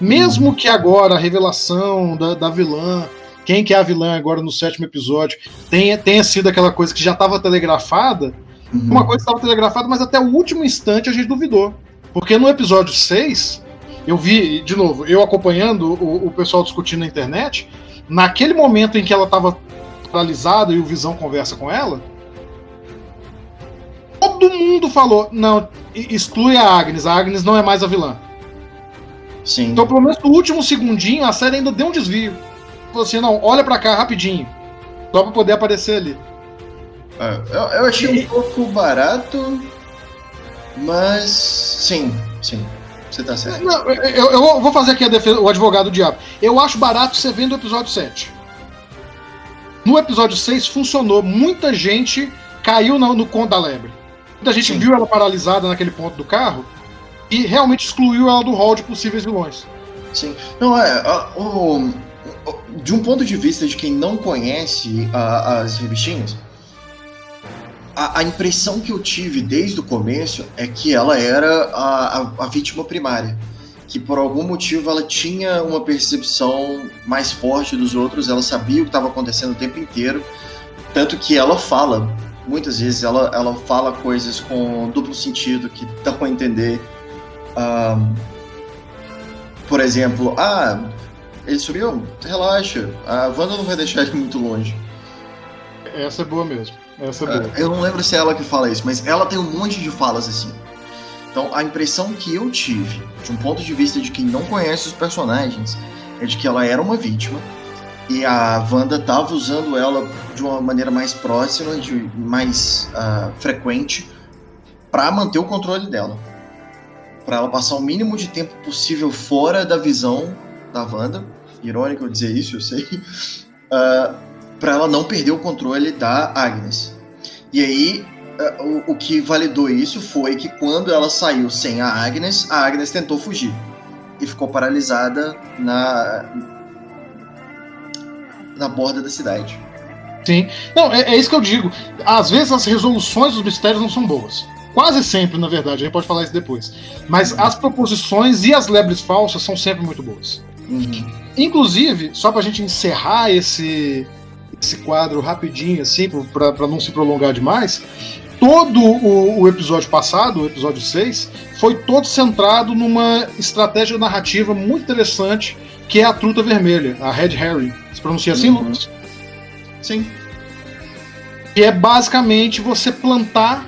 Mesmo que agora a revelação da vilã, quem que é a vilã agora no 7º episódio, tenha sido aquela coisa que já estava telegrafada. Uma coisa que estava telegrafada, mas até o último instante a gente duvidou. Porque no episódio 6... Eu vi, de novo, eu acompanhando o pessoal discutindo na internet, naquele momento em que ela tava paralisada e o Visão conversa com ela, todo mundo falou, não, exclui a Agnes não é mais a vilã. Sim. Então, pelo menos no último segundinho, a série ainda deu um desvio. Falou assim, não, olha pra cá rapidinho, só pra poder aparecer ali. Eu achei um pouco barato, mas sim. Você tá certo. Não, eu vou fazer aqui o advogado do diabo. Eu acho barato você vendo o episódio 7. No episódio 6 funcionou. Muita gente caiu no conto da lebre. Muita gente viu ela paralisada naquele ponto do carro e realmente excluiu ela do rol de possíveis vilões. Sim. Não, de um ponto de vista de quem não conhece as revistinhas, a impressão que eu tive desde o começo é que ela era a vítima primária, que por algum motivo ela tinha uma percepção mais forte dos outros, ela sabia o que estava acontecendo o tempo inteiro, tanto que ela fala, muitas vezes ela fala coisas com duplo sentido que dão a entender, por exemplo, ele sumiu, relaxa, a Wanda não vai deixar ele muito longe. Essa é boa mesmo. Eu não lembro se é ela que fala isso, mas ela tem um monte de falas assim. Então a impressão que eu tive, de um ponto de vista de quem não conhece os personagens, é de que ela era uma vítima e a Wanda estava usando ela de uma maneira mais próxima, de mais frequente, para manter o controle dela, para ela passar o mínimo de tempo possível fora da visão da Wanda. Irônico eu dizer isso, eu sei. Para ela não perder o controle da Agnes. E aí, o que validou isso foi que quando ela saiu sem a Agnes tentou fugir e ficou paralisada na borda da cidade. Sim. Não, é isso que eu digo. Às vezes as resoluções dos mistérios não são boas. Quase sempre, na verdade. A gente pode falar isso depois. Mas as proposições e as lebres falsas são sempre muito boas. Uhum. Inclusive, só pra gente encerrar esse quadro rapidinho, assim, pra não se prolongar demais, todo o episódio passado, o episódio 6, foi todo centrado numa estratégia narrativa muito interessante, que é a truta vermelha, a Red Herring. Se pronuncia assim, uhum, Lucas? Sim. Que é basicamente você plantar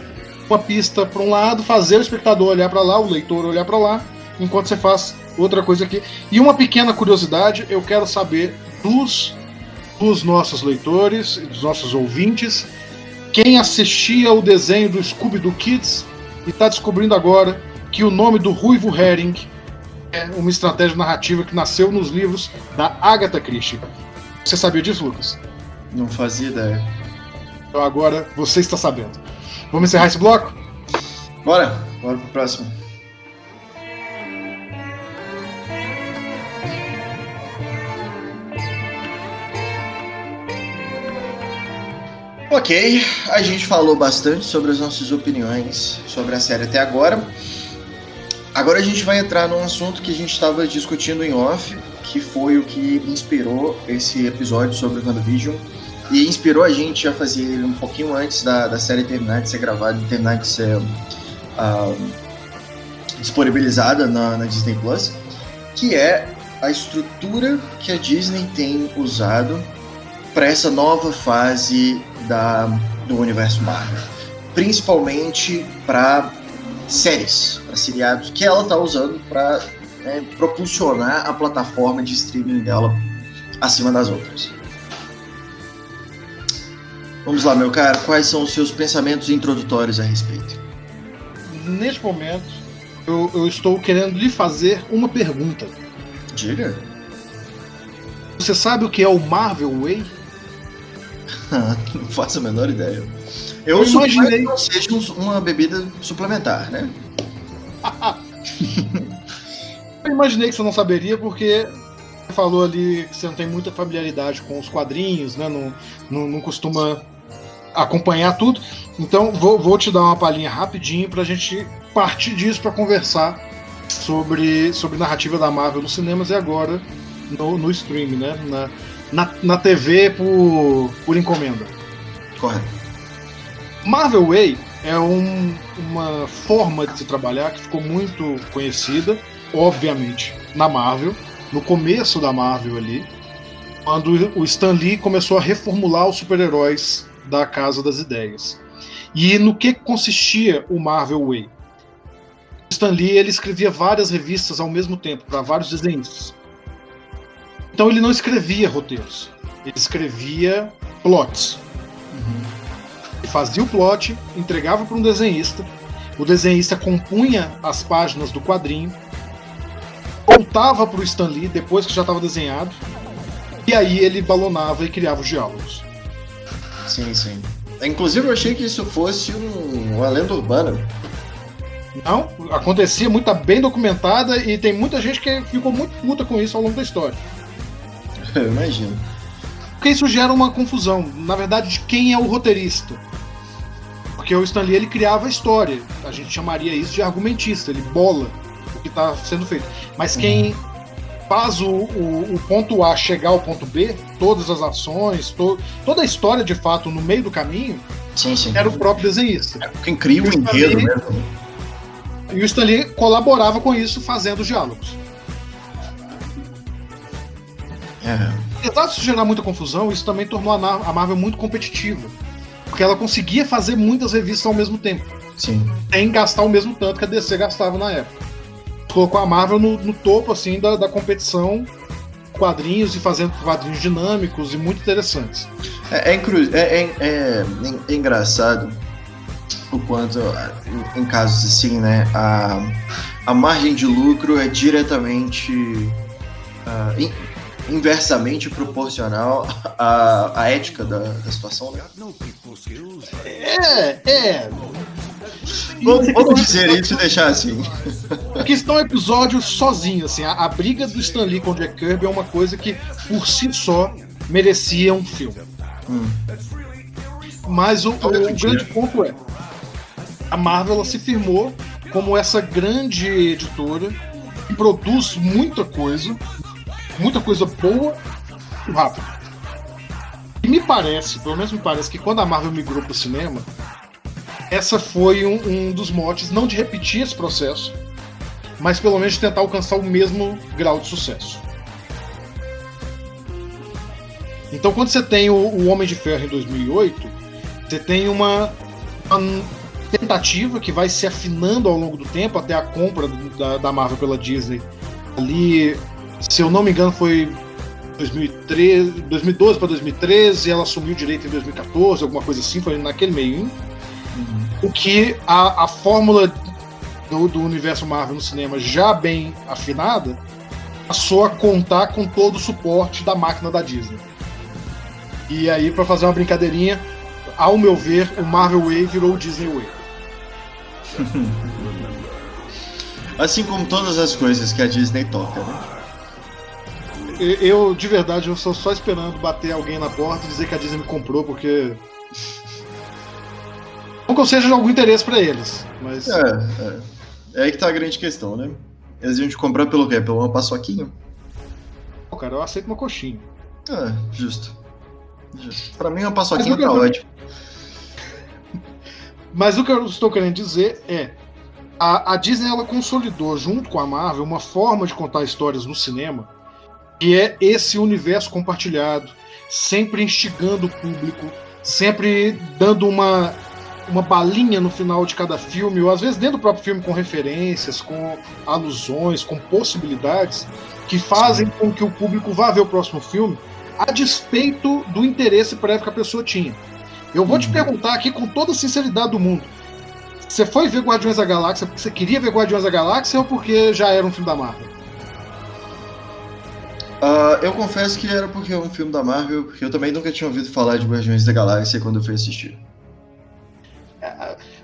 a pista para um lado, fazer o espectador olhar para lá, o leitor olhar para lá, enquanto você faz outra coisa aqui. E uma pequena curiosidade, eu quero saber dos nossos leitores, dos nossos ouvintes, quem assistia o desenho do Scooby-Doo Kids e está descobrindo agora que o nome do Ruivo Herring é uma estratégia narrativa que nasceu nos livros da Agatha Christie. Você sabia disso, Lucas? Não fazia ideia. Então agora você está sabendo. Vamos encerrar esse bloco? Bora! Bora pro próximo. Ok, a gente falou bastante sobre as nossas opiniões sobre a série até agora. Agora a gente vai entrar num assunto que a gente estava discutindo em off, que foi o que inspirou esse episódio sobre o WandaVision. E inspirou a gente a fazer ele um pouquinho antes da série terminar de ser gravada, terminar de ser disponibilizada na Disney Plus, que é a estrutura que a Disney tem usado para essa nova fase do universo Marvel, principalmente para séries, para seriados, que ela está usando para propulsionar a plataforma de streaming dela acima das outras. Vamos lá, meu caro, quais são os seus pensamentos introdutórios a respeito? Neste momento, eu estou querendo lhe fazer uma pergunta. Diga. Você sabe o que é o Marvel Way? Não faço a menor ideia. Eu imaginei que seja uma bebida suplementar, né? Eu imaginei que você não saberia porque... Você falou ali que você não tem muita familiaridade com os quadrinhos, né? Não costuma acompanhar tudo. Então vou te dar uma palhinha rapidinho pra gente partir disso pra conversar sobre narrativa da Marvel nos cinemas e agora no streaming, né? Na TV por encomenda. Correto. Marvel Way é uma forma de se trabalhar que ficou muito conhecida, obviamente, na Marvel, no começo da Marvel ali, quando o Stan Lee começou a reformular os super-heróis da Casa das Ideias. E no que consistia o Marvel Way? O Stan Lee ele escrevia várias revistas ao mesmo tempo, para vários desenhistas. Então ele não escrevia roteiros, ele escrevia plots. Ele fazia o plot, entregava para um desenhista, o desenhista compunha as páginas do quadrinho, voltava para o Stan Lee depois que já estava desenhado, e aí ele balonava e criava os diálogos. Sim, sim. Inclusive eu achei que isso fosse uma lenda urbana. Não, acontecia, muito bem documentada, e tem muita gente que ficou muito puta com isso ao longo da história. Eu imagino. Porque isso gera uma confusão, na verdade, de quem é o roteirista. Porque o Stan Lee ele criava a história, a gente chamaria isso de argumentista, ele bola o que está sendo feito. Mas quem faz o ponto A chegar ao ponto B, todas as ações, toda a história de fato no meio do caminho, sim, sim, era o próprio desenhista. É quem cria o enredo mesmo. E o Stan Lee colaborava com isso, fazendo os diálogos. Apesar de isso gerar muita confusão, isso também tornou a Marvel muito competitiva. Porque ela conseguia fazer muitas revistas ao mesmo tempo. Sim. Sem gastar o mesmo tanto que a DC gastava na época. Colocou a Marvel no topo assim, da competição, quadrinhos e fazendo quadrinhos dinâmicos e muito interessantes. É engraçado o quanto, em casos assim, né, a margem de lucro é diretamente, inversamente proporcional à ética da situação, né? Vamos dizer isso e deixar assim. Porque estão um episódio sozinho, assim. A briga do Stan Lee com o Jack Kirby é uma coisa que, por si só, merecia um filme. Mas o grande ponto é: a Marvel ela se firmou como essa grande editora que produz muita coisa, muita coisa boa e rápido. E me parece, pelo menos me parece, que quando a Marvel migrou pro cinema, essa foi um dos motes, não de repetir esse processo, mas pelo menos de tentar alcançar o mesmo grau de sucesso. Então quando você tem o Homem de Ferro em 2008, você tem uma tentativa que vai se afinando ao longo do tempo até a compra da Marvel pela Disney. Ali, se eu não me engano, foi 2012 para 2013, ela assumiu direito em 2014, alguma coisa assim, foi naquele meio. O que a fórmula do universo Marvel no cinema já bem afinada passou a contar com todo o suporte da máquina da Disney. E aí, pra fazer uma brincadeirinha, ao meu ver, o Marvel Way virou o Disney Way. Assim como todas as coisas que a Disney toca, né? Eu, de verdade, eu estou só esperando bater alguém na porta e dizer que a Disney me comprou, porque... não que eu seja de algum interesse pra eles, mas... É aí que tá a grande questão, né? Eles iam te comprar pelo quê? Pelo uma paçoquinha? Pô, cara, eu aceito uma coxinha. Ah, justo. Pra mim, uma paçoquinha tá ótimo. Mas o que eu estou querendo dizer é... A Disney, ela consolidou, junto com a Marvel, uma forma de contar histórias no cinema, que é esse universo compartilhado, sempre instigando o público, sempre dando uma balinha no final de cada filme, ou às vezes dentro do próprio filme, com referências, com alusões, com possibilidades, que fazem com que o público vá ver o próximo filme a despeito do interesse prévio que a pessoa tinha. Eu vou te perguntar aqui com toda a sinceridade do mundo: você foi ver Guardiões da Galáxia porque você queria ver Guardiões da Galáxia ou porque já era um filme da Marvel? Eu confesso que era porque era um filme da Marvel, porque eu também nunca tinha ouvido falar de Guardiões da Galáxia quando eu fui assistir.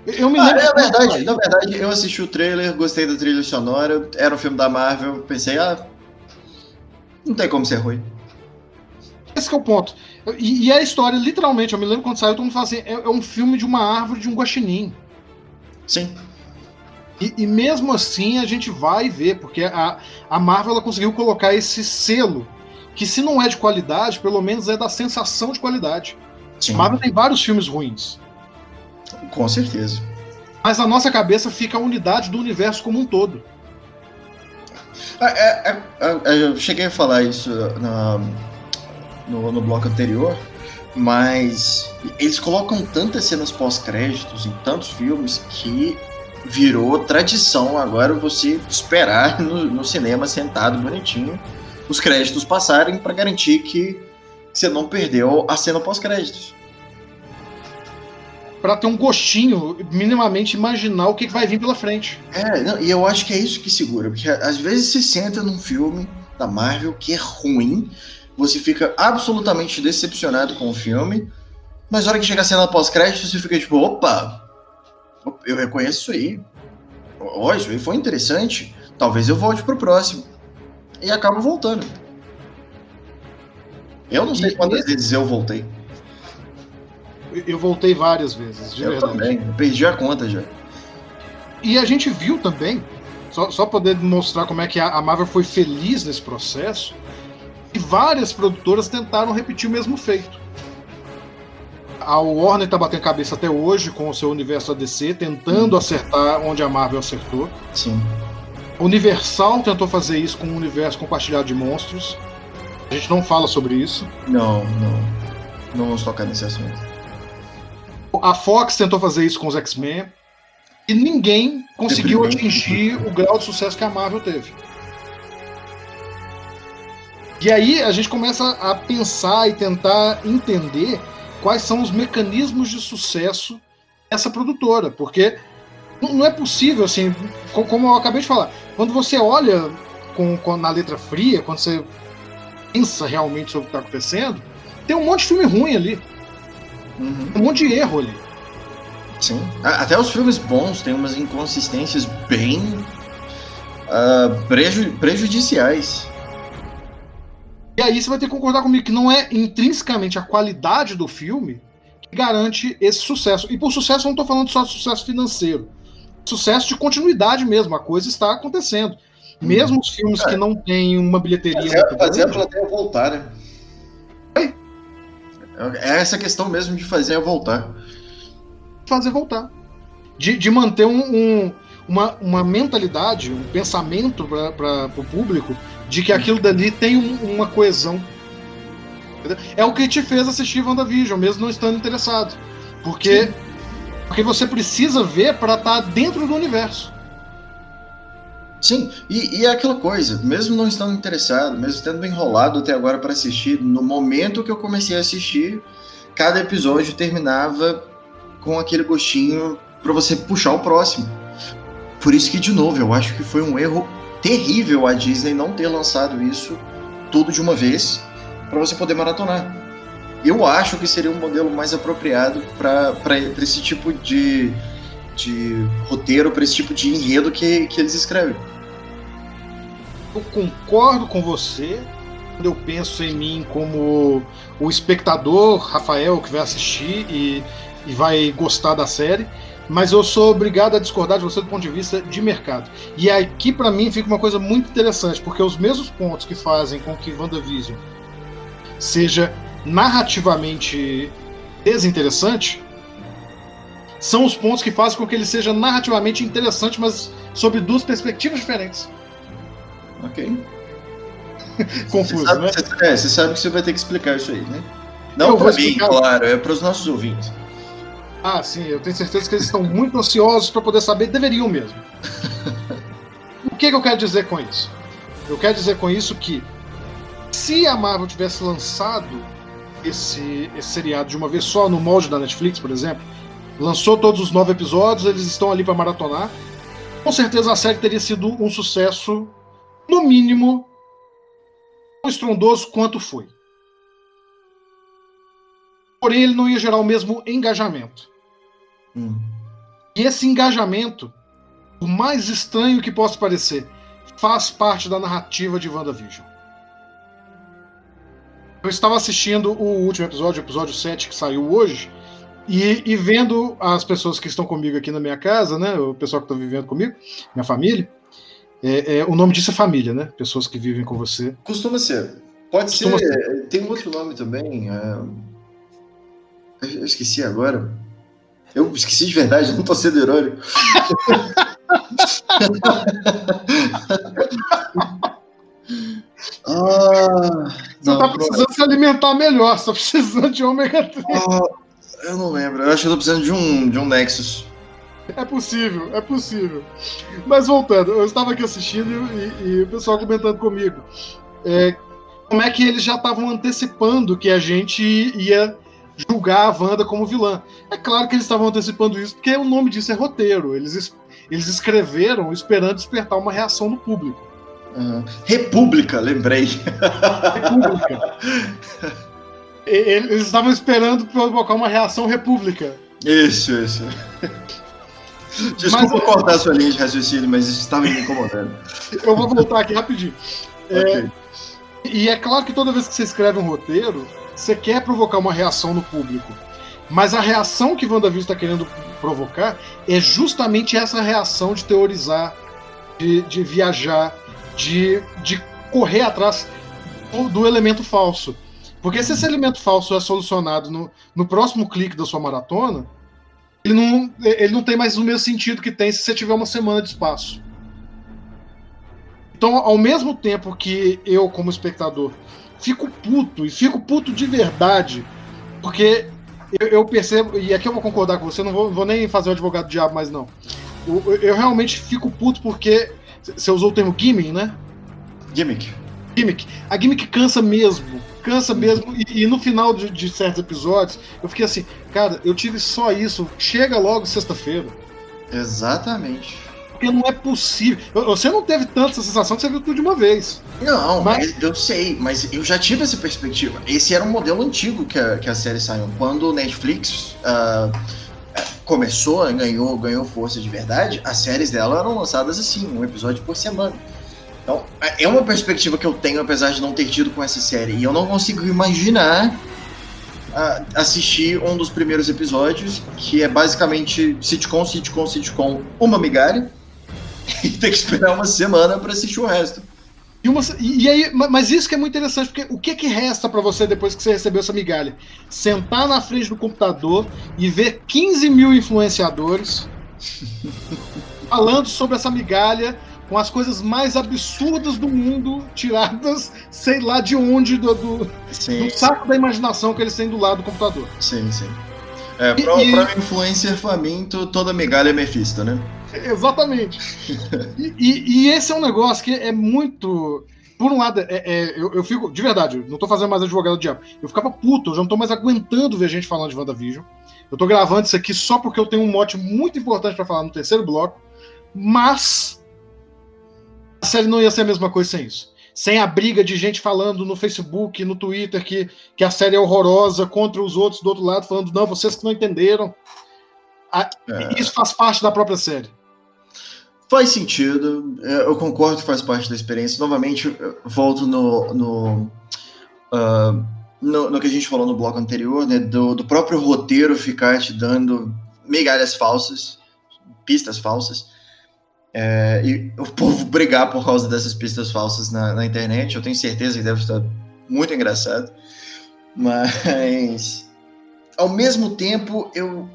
Eu me lembro na verdade, eu assisti o trailer, gostei da trilha sonora, era um filme da Marvel, pensei, não tem como ser ruim. Esse que é o ponto. E a história, literalmente, eu me lembro quando saiu, todo mundo fala assim, é um filme de uma árvore, de um guaxinim. Sim. E mesmo assim a gente vai ver, porque a Marvel, ela conseguiu colocar esse selo, que se não é de qualidade, pelo menos é da sensação de qualidade. Sim. A Marvel tem vários filmes ruins. Com certeza. Mas na nossa cabeça fica a unidade do universo como um todo. Eu cheguei a falar isso no bloco anterior, mas eles colocam tantas cenas pós-créditos em tantos filmes que virou tradição agora você esperar no cinema sentado bonitinho os créditos passarem para garantir que você não perdeu a cena pós-créditos. Para ter um gostinho, minimamente imaginar o que vai vir pela frente. E eu acho que é isso que segura, porque às vezes você senta num filme da Marvel que é ruim, você fica absolutamente decepcionado com o filme, mas na hora que chega a cena pós-crédito, você fica tipo, opa, eu reconheço isso aí. Isso aí foi interessante, talvez eu volte pro próximo. E acabo voltando. Eu não sei quantas vezes eu voltei. Eu voltei várias vezes, de verdade. Também, eu perdi a conta já. E a gente viu também, só poder mostrar como é que a Marvel foi feliz nesse processo, e várias produtoras tentaram repetir o mesmo feito. A Warner tá batendo cabeça até hoje com o seu universo ADC, tentando acertar onde a Marvel acertou. Sim. Universal tentou fazer isso com um universo compartilhado de monstros. A gente não fala sobre isso. Não vamos tocar nesse assunto. A Fox tentou fazer isso com os X-Men. E ninguém conseguiu atingir o grau de sucesso que a Marvel teve. E aí a gente começa a pensar e tentar entender quais são os mecanismos de sucesso dessa produtora, porque não é possível, assim, como eu acabei de falar, quando você olha na letra fria, quando você pensa realmente sobre o que está acontecendo, tem um monte de filme ruim ali, um monte de erro ali. Sim, até os filmes bons têm umas inconsistências bem prejudiciais. E aí você vai ter que concordar comigo que não é intrinsecamente a qualidade do filme que garante esse sucesso. E por sucesso eu não estou falando só de sucesso financeiro. Sucesso de continuidade mesmo, a coisa está acontecendo. Mesmo os filmes que não tem uma bilheteria... Fazer a plateia voltar, né? É essa questão mesmo de fazer voltar. Fazer voltar. De manter uma mentalidade, um pensamento para o público de que aquilo dali tem uma coesão. É o que te fez assistir WandaVision, mesmo não estando interessado. Porque você precisa ver para estar dentro do universo. Sim, e é aquela coisa, mesmo não estando interessado, mesmo tendo enrolado até agora para assistir, no momento que eu comecei a assistir, cada episódio terminava com aquele gostinho para você puxar o próximo. Por isso que, de novo, eu acho que foi um erro terrível a Disney não ter lançado isso tudo de uma vez para você poder maratonar. Eu acho que seria um modelo mais apropriado para esse tipo de roteiro, para esse tipo de enredo que eles escrevem. Eu concordo com você. Quando eu penso em mim como o espectador, Rafael, que vai assistir e vai gostar da série, mas eu sou obrigado a discordar de você do ponto de vista de mercado. E aqui, para mim, fica uma coisa muito interessante, porque os mesmos pontos que fazem com que WandaVision seja narrativamente desinteressante são os pontos que fazem com que ele seja narrativamente interessante, mas sob duas perspectivas diferentes. Ok. Confuso, você sabe, né? Você sabe que você vai ter que explicar isso aí, né? Não para mim, claro, é para os nossos ouvintes. Ah, sim, eu tenho certeza que eles estão muito ansiosos para poder saber, deveriam mesmo. O que eu quero dizer com isso? Eu quero dizer com isso que se a Marvel tivesse lançado esse seriado de uma vez só, no molde da Netflix, por exemplo, lançou todos os 9 episódios, eles estão ali para maratonar, com certeza a série teria sido um sucesso, no mínimo, tão estrondoso quanto foi. Porém, ele não ia gerar o mesmo engajamento. E esse engajamento, por mais estranho que possa parecer, faz parte da narrativa de WandaVision. Eu estava assistindo o último episódio, o episódio 7, que saiu hoje, e vendo as pessoas que estão comigo aqui na minha casa, né, o pessoal que está vivendo comigo, minha família, o nome disso é família, né? Pessoas que vivem com você. Costuma ser. Pode ser. Tem outro nome também. Eu esqueci agora. Eu esqueci de verdade, não estou sendo irônico. Você não, tá precisando se alimentar melhor, você tá precisando de ômega 3. Eu não lembro, eu acho que eu tô precisando de um Nexus. É possível. Mas voltando, eu estava aqui assistindo e o pessoal comentando comigo como é que eles já estavam antecipando que a gente ia julgar a Wanda como vilã. É claro que eles estavam antecipando isso, porque o nome disso é roteiro. Eles escreveram esperando despertar uma reação no público. República, lembrei. República. Eles estavam esperando provocar uma reação república. Isso. Desculpa cortar sua linha de raciocínio, mas isso estava me incomodando. Eu vou voltar aqui rapidinho. Okay. E é claro que toda vez que você escreve um roteiro, você quer provocar uma reação no público. Mas a reação que WandaVision está querendo provocar é justamente essa reação de teorizar, de viajar, de correr atrás do elemento falso. Porque se esse elemento falso é solucionado no próximo clique da sua maratona, ele não tem mais o mesmo sentido que tem se você tiver uma semana de espaço. Então, ao mesmo tempo que eu, como espectador, fico puto de verdade, porque eu percebo, e aqui eu vou concordar com você, não vou nem fazer o advogado do diabo mais não. Eu realmente fico puto porque você usou o termo gimmick, né? Gimmick. A gimmick cansa mesmo, e no final de certos episódios, eu fiquei assim, cara, eu tive só isso, chega logo sexta-feira. Exatamente. Porque não é possível. Você não teve tanta essa sensação que você viu tudo de uma vez. Não, mas eu sei, mas eu já tive essa perspectiva. Esse era um modelo antigo que a série saiu. Quando o Netflix começou, ganhou força de verdade, as séries dela eram lançadas assim, um episódio por semana. Então, é uma perspectiva que eu tenho, apesar de não ter tido com essa série. E eu não consigo imaginar assistir um dos primeiros episódios, que é basicamente sitcom, uma migalha. e tem que esperar uma semana para assistir o resto. E aí, mas isso que é muito interessante, porque o que resta para você depois que você recebeu essa migalha? Sentar na frente do computador e ver 15 mil influenciadores falando sobre essa migalha, com as coisas mais absurdas do mundo, tiradas, sei lá de onde, do saco da imaginação que eles têm do lado do computador. Sim, sim. É, pra influencer faminto, toda migalha é Mephisto, né? Exatamente. e esse é um negócio que é muito... Por um lado, eu fico... De verdade, não tô fazendo mais advogado do diabo. Eu ficava puto, eu já não tô mais aguentando ver gente falando de WandaVision. Eu tô gravando isso aqui só porque eu tenho um mote muito importante pra falar no terceiro bloco, mas... a série não ia ser a mesma coisa sem isso. Sem a briga de gente falando no Facebook, no Twitter, que a série é horrorosa, contra os outros do outro lado, falando, não, vocês que não entenderam. Isso faz parte da própria série. Faz sentido. Eu concordo que faz parte da experiência. Novamente, volto no que a gente falou no bloco anterior, né, do próprio roteiro ficar te dando migalhas falsas, pistas falsas. E o povo brigar por causa dessas pistas falsas na internet, eu tenho certeza que deve estar muito engraçado, mas ao mesmo tempo eu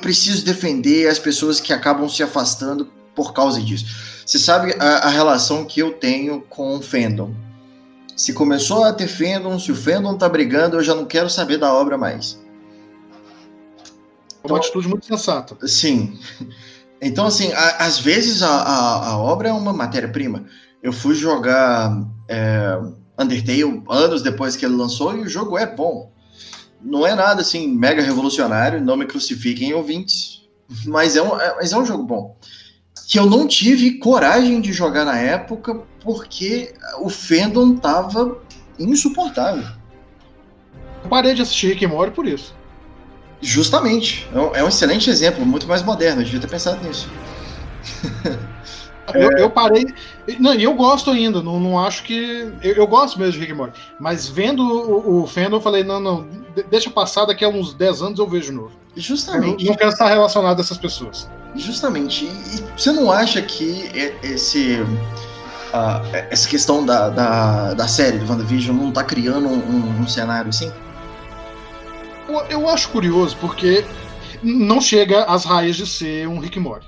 preciso defender as pessoas que acabam se afastando por causa disso. Você sabe a relação que eu tenho com o fandom. Se começou a ter fandom, se o fandom tá brigando, eu já não quero saber da obra mais. Então, uma atitude muito sensata. Sim. Então, assim, às vezes a obra é uma matéria-prima. Eu fui jogar Undertale anos depois que ele lançou e o jogo é bom. Não é nada, assim, mega revolucionário, não me crucifiquem, ouvintes, mas é um jogo bom. Que eu não tive coragem de jogar na época porque o fandom tava insuportável. Eu parei de assistir Rick and Morty por isso. Justamente, é um excelente exemplo, muito mais moderno, eu devia ter pensado nisso. Eu parei, não, eu gosto ainda, não acho que... Eu gosto mesmo de Rick and Morty, mas vendo o fandom eu falei, não, deixa passar, daqui a uns 10 anos eu vejo de novo. Justamente. Eu não quero estar relacionado a essas pessoas. Justamente, e você não acha que essa questão da série do WandaVision não tá criando um cenário assim? Eu acho curioso, porque não chega às raias de ser um Rick and Morty.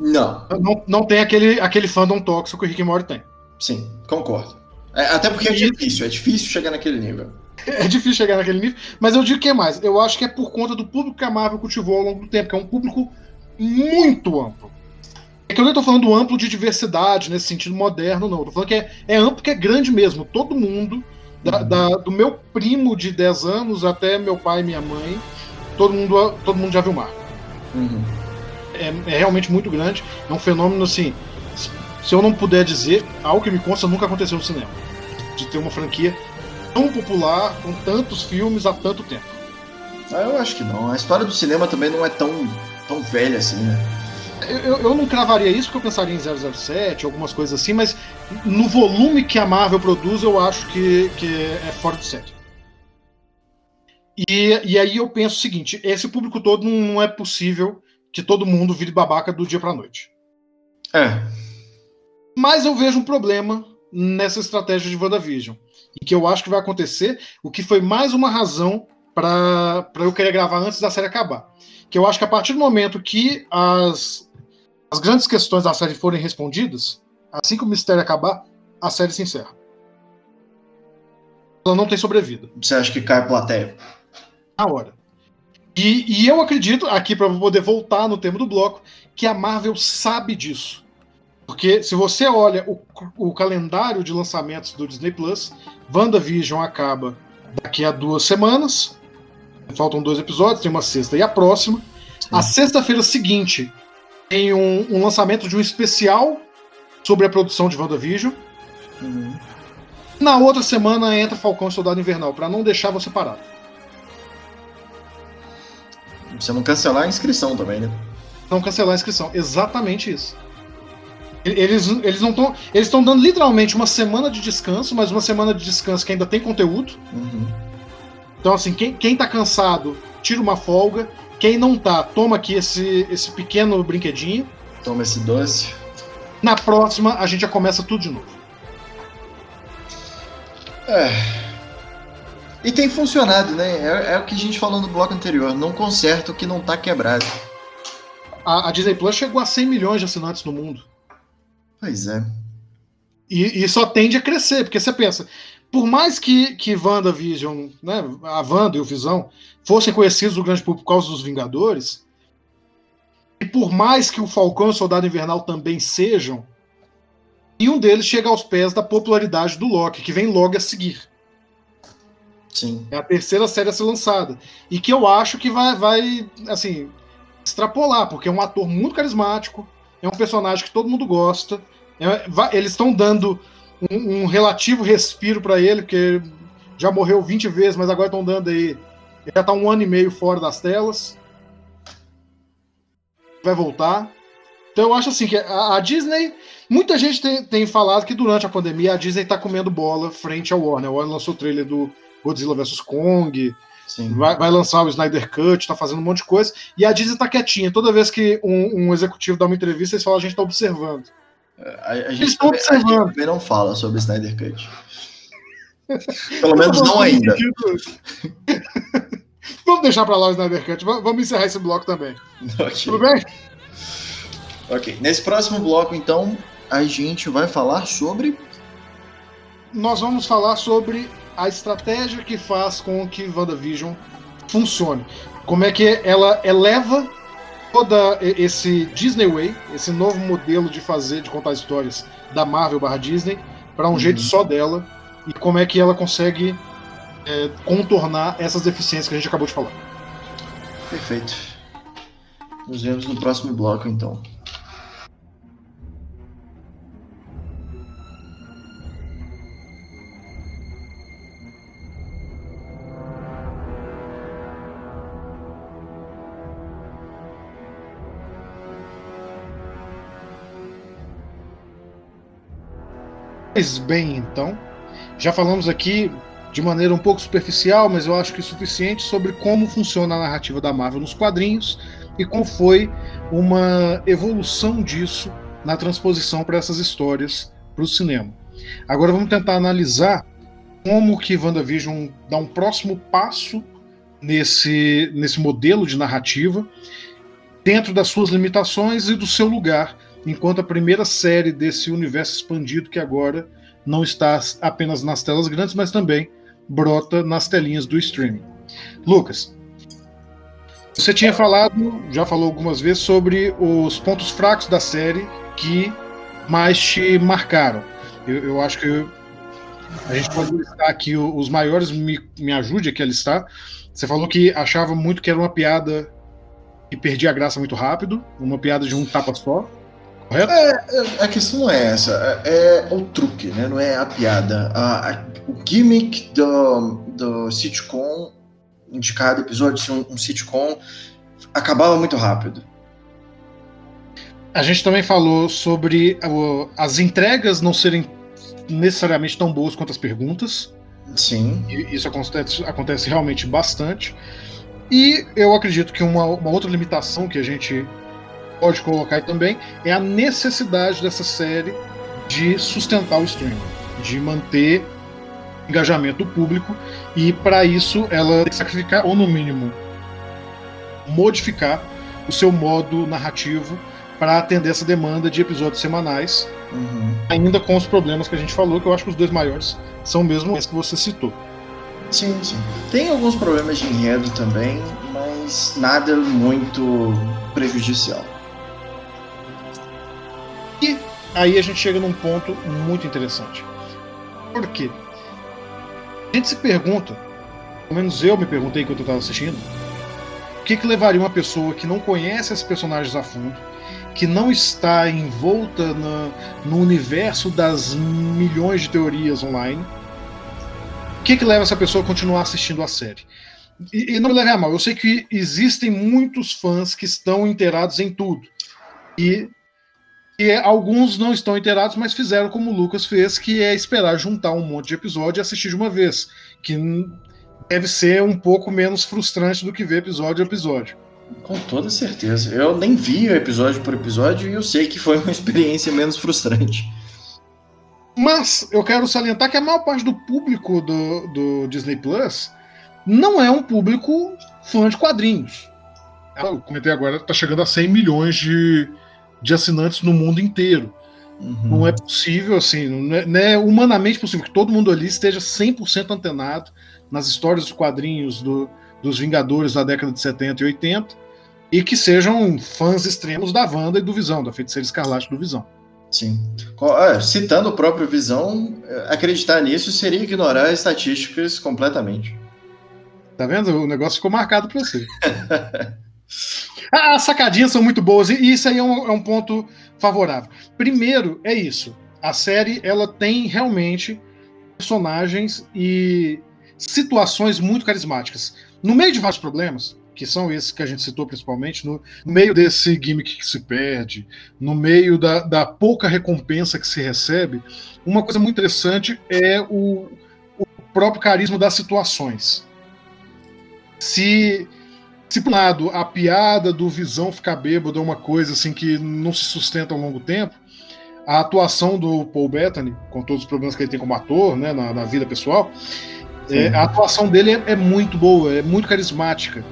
Não tem aquele fandom tóxico que o Rick and Morty tem. Sim, concordo. Até porque é difícil chegar naquele nível. É difícil chegar naquele nível, mas eu digo que é mais. Eu acho que é por conta do público que a Marvel cultivou ao longo do tempo, que é um público muito amplo. É que eu não tô falando amplo de diversidade, nesse sentido moderno, não. Eu tô falando que é amplo, porque é grande mesmo. Todo mundo... do meu primo de 10 anos até meu pai e minha mãe, todo mundo já viu Marvel. Uhum. É realmente muito grande, é um fenômeno assim, se eu não puder dizer, algo que me consta nunca aconteceu no cinema, de ter uma franquia tão popular, com tantos filmes há tanto tempo. Eu acho que não, a história do cinema também não é tão velha assim, né? Eu não cravaria isso, porque eu pensaria em 007, algumas coisas assim, mas no volume que a Marvel produz, eu acho que é fora de série. E aí eu penso o seguinte, esse público todo não é possível que todo mundo vire babaca do dia pra noite. Mas eu vejo um problema nessa estratégia de WandaVision, e que eu acho que vai acontecer, o que foi mais uma razão pra eu querer gravar antes da série acabar. Que eu acho que a partir do momento que as grandes questões da série forem respondidas, assim que o mistério acabar, a série se encerra. Ela não tem sobrevida. Você acha que cai a plateia? Na hora. E eu acredito, aqui para poder voltar no tema do bloco, que a Marvel sabe disso. Porque se você olha o calendário de lançamentos do Disney Plus, WandaVision acaba daqui a 2 semanas... Faltam 2 episódios, tem uma sexta e a próxima. Sim. A sexta-feira seguinte tem um lançamento de um especial sobre a produção de WandaVision. Uhum. Na outra semana entra Falcão e Soldado Invernal, pra não deixar você parado. Você não cancelar a inscrição também, né? Não cancelar a inscrição, exatamente isso. Eles não estão... Eles estão dando literalmente uma semana de descanso, mas uma semana de descanso que ainda tem conteúdo. Uhum. Então, assim, quem tá cansado, tira uma folga. Quem não tá, toma aqui esse pequeno brinquedinho. Toma esse doce. Na próxima, a gente já começa tudo de novo. E tem funcionado, né? É o que a gente falou no bloco anterior. Não conserta o que não tá quebrado. A Disney Plus chegou a 100 milhões de assinantes no mundo. Pois é. E só tende a crescer, porque você pensa... Por mais que WandaVision, né, a Wanda e o Visão fossem conhecidos do grande público por causa dos Vingadores, e por mais que o Falcão e o Soldado Invernal também sejam, nenhum deles chega aos pés da popularidade do Loki, que vem logo a seguir. Sim. É a terceira série a ser lançada. E que eu acho que vai assim, extrapolar, porque é um ator muito carismático, é um personagem que todo mundo gosta, eles estão dando... Um relativo respiro pra ele, porque já morreu 20 vezes, mas agora estão dando aí. Ele já tá um ano e meio fora das telas. Vai voltar. Então eu acho assim que a Disney. Muita gente tem falado que durante a pandemia a Disney tá comendo bola frente ao Warner. O Warner lançou o trailer do Godzilla vs Kong. Sim. Vai lançar o Snyder Cut, tá fazendo um monte de coisa. E a Disney tá quietinha. Toda vez que um executivo dá uma entrevista, eles falam: a gente tá observando. A gente também não fala sobre Snyder Cut. Pelo menos não ainda. Vamos deixar pra lá o Snyder Cut. Vamos encerrar esse bloco também. Okay. Tudo bem? Ok. Nesse próximo bloco, então, a gente vai falar sobre... Nós vamos falar sobre a estratégia que faz com que WandaVision funcione. Como é que ela eleva... Todo esse Disney Way, esse novo modelo de contar histórias da Marvel / Disney, para um jeito só dela, e como é que ela consegue contornar essas deficiências que a gente acabou de falar. Perfeito. Nos vemos no próximo bloco, então. Pois bem, então, já falamos aqui de maneira um pouco superficial, mas eu acho que é suficiente, sobre como funciona a narrativa da Marvel nos quadrinhos e como foi uma evolução disso na transposição para essas histórias para o cinema. Agora vamos tentar analisar como que WandaVision dá um próximo passo nesse modelo de narrativa, dentro das suas limitações e do seu lugar, enquanto a primeira série desse universo expandido que agora não está apenas nas telas grandes, mas também brota nas telinhas do streaming. Lucas, você tinha já falou algumas vezes sobre os pontos fracos da série que mais te marcaram. Eu acho que a gente pode listar aqui os maiores, me ajude aqui a listar. Você falou que achava muito que era uma piada que perdia a graça muito rápido, uma piada de um tapa só. A questão não é essa, é o truque, né? Não é a piada. O gimmick do sitcom, de cada episódio ser um sitcom, acabava muito rápido. A gente também falou sobre as entregas não serem necessariamente tão boas quanto as perguntas. Sim. E isso acontece realmente bastante. E eu acredito que uma outra limitação que a gente... pode colocar também, é a necessidade dessa série de sustentar o streaming, de manter o engajamento do público, e para isso ela tem que sacrificar, ou no mínimo modificar o seu modo narrativo para atender essa demanda de episódios semanais, ainda com os problemas que a gente falou, que eu acho que os dois maiores são mesmo esses que você citou. Sim, sim. Tem alguns problemas de enredo também, mas nada muito prejudicial. E aí a gente chega num ponto muito interessante. Por quê? A gente se pergunta, pelo menos eu me perguntei quando eu estava assistindo, o que levaria uma pessoa que não conhece esses personagens a fundo, que não está envolta no universo das milhões de teorias online, o que leva essa pessoa a continuar assistindo a série? E não me leve a mal, eu sei que existem muitos fãs que estão inteirados em tudo, e alguns não estão inteirados, mas fizeram como o Lucas fez, que é esperar juntar um monte de episódio e assistir de uma vez, que deve ser um pouco menos frustrante do que ver episódio a episódio. Com toda certeza. Eu nem vi episódio por episódio e eu sei que foi uma experiência menos frustrante. Mas eu quero salientar que a maior parte do público do Disney Plus não é um público fã de quadrinhos. Eu comentei agora, está chegando a 100 milhões de assinantes no mundo inteiro. Uhum. Não é possível, assim, não é humanamente possível que todo mundo ali esteja 100% antenado nas histórias dos quadrinhos dos Vingadores da década de 70 e 80 e que sejam fãs extremos da Wanda e do Visão, da Feiticeira Escarlate do Visão. Sim. Citando o próprio Visão, acreditar nisso seria ignorar estatísticas completamente. Tá vendo? O negócio ficou marcado pra você. As sacadinhas são muito boas e isso aí é um ponto favorável. Primeiro, é isso. A série, ela tem realmente personagens e situações muito carismáticas. No meio de vários problemas, que são esses que a gente citou principalmente, no meio desse gimmick que se perde, no meio da pouca recompensa que se recebe, uma coisa muito interessante é o próprio carisma das situações. Se por um lado a piada do Visão ficar bêbado é uma coisa assim que não se sustenta ao longo tempo, a atuação do Paul Bettany, com todos os problemas que ele tem como ator, né, na vida pessoal, a atuação dele é muito boa, é muito carismática.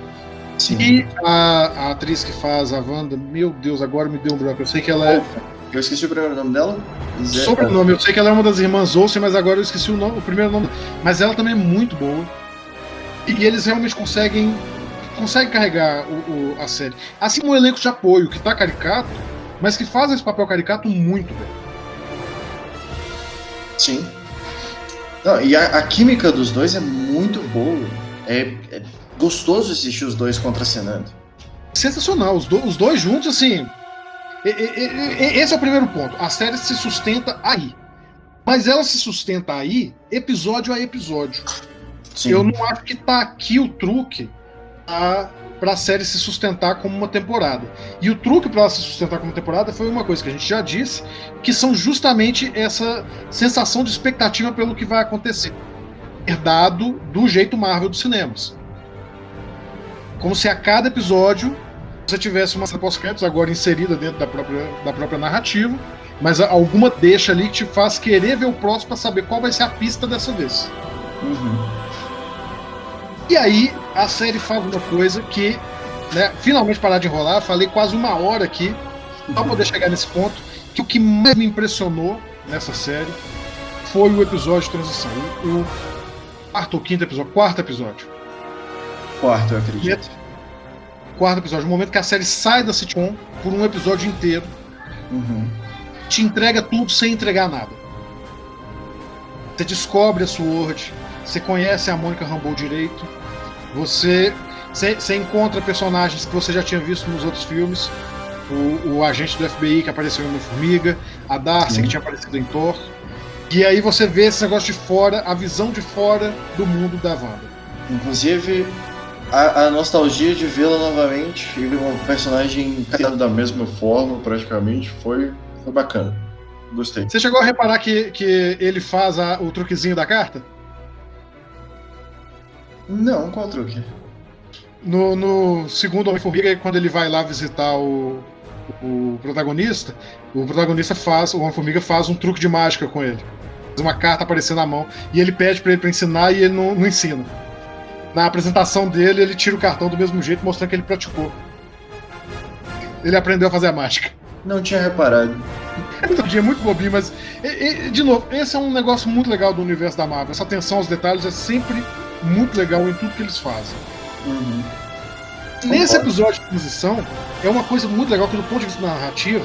Sim. E a atriz que faz a Wanda, meu Deus, agora me deu um branco, eu sei que ela é... Eu esqueci o primeiro nome dela? Sobrenome, eu sei que ela é uma das irmãs Olsen, mas agora eu esqueci o primeiro nome dela. Mas ela também é muito boa. E eles realmente conseguem carregar a série. Assim como um elenco de apoio que tá caricato, mas que faz esse papel caricato muito bem. Sim. Não, e a química dos dois é muito boa. É gostoso assistir os dois contracenando. Sensacional. Os dois juntos, assim... Esse é o primeiro ponto. A série se sustenta aí. Mas ela se sustenta aí, episódio a episódio. Sim. Eu não acho que tá aqui o truque para a série se sustentar como uma temporada. E o truque para ela se sustentar como temporada foi uma coisa que a gente já disse, que são justamente essa sensação de expectativa pelo que vai acontecer, herdado do jeito Marvel dos cinemas. Como se a cada episódio você tivesse uma pós-créditos agora inserida dentro da própria narrativa, mas alguma deixa ali que te faz querer ver o próximo para saber qual vai ser a pista dessa vez. Uhum. E aí, a série faz uma coisa que, né, finalmente parar de enrolar, falei quase uma hora aqui, só poder chegar nesse ponto, que o que mais me impressionou nessa série foi o episódio de transição. O quarto episódio. Quarto, eu acredito. Quarto episódio, o momento que a série sai da sitcom por um episódio inteiro, te entrega tudo sem entregar nada. Você descobre a Sword, você conhece a Monica Rambeau direito, você encontra personagens que você já tinha visto nos outros filmes, o agente do FBI que apareceu em Homem-Formiga, a Darcy que tinha aparecido em Thor, e aí você vê esse negócio de fora, a visão de fora do mundo da Wanda. Inclusive, a nostalgia de vê-la novamente e um personagem criado da mesma forma, praticamente, foi bacana. Gostei. Você chegou a reparar que ele faz o truquezinho da carta? Não, qual o truque? No segundo Homem-Formiga, quando ele vai lá visitar o protagonista, o Homem-Formiga faz um truque de mágica com ele. Faz uma carta aparecendo na mão, e ele pede pra ele pra ensinar, e ele não ensina. Na apresentação dele, ele tira o cartão do mesmo jeito, mostrando que ele praticou. Ele aprendeu a fazer a mágica. Não tinha reparado. É muito bobinho, mas... de novo, esse é um negócio muito legal do universo da Marvel. Essa atenção aos detalhes é sempre... muito legal em tudo que eles fazem. Uhum. Nesse episódio de transição, é uma coisa muito legal que, do ponto de vista narrativo,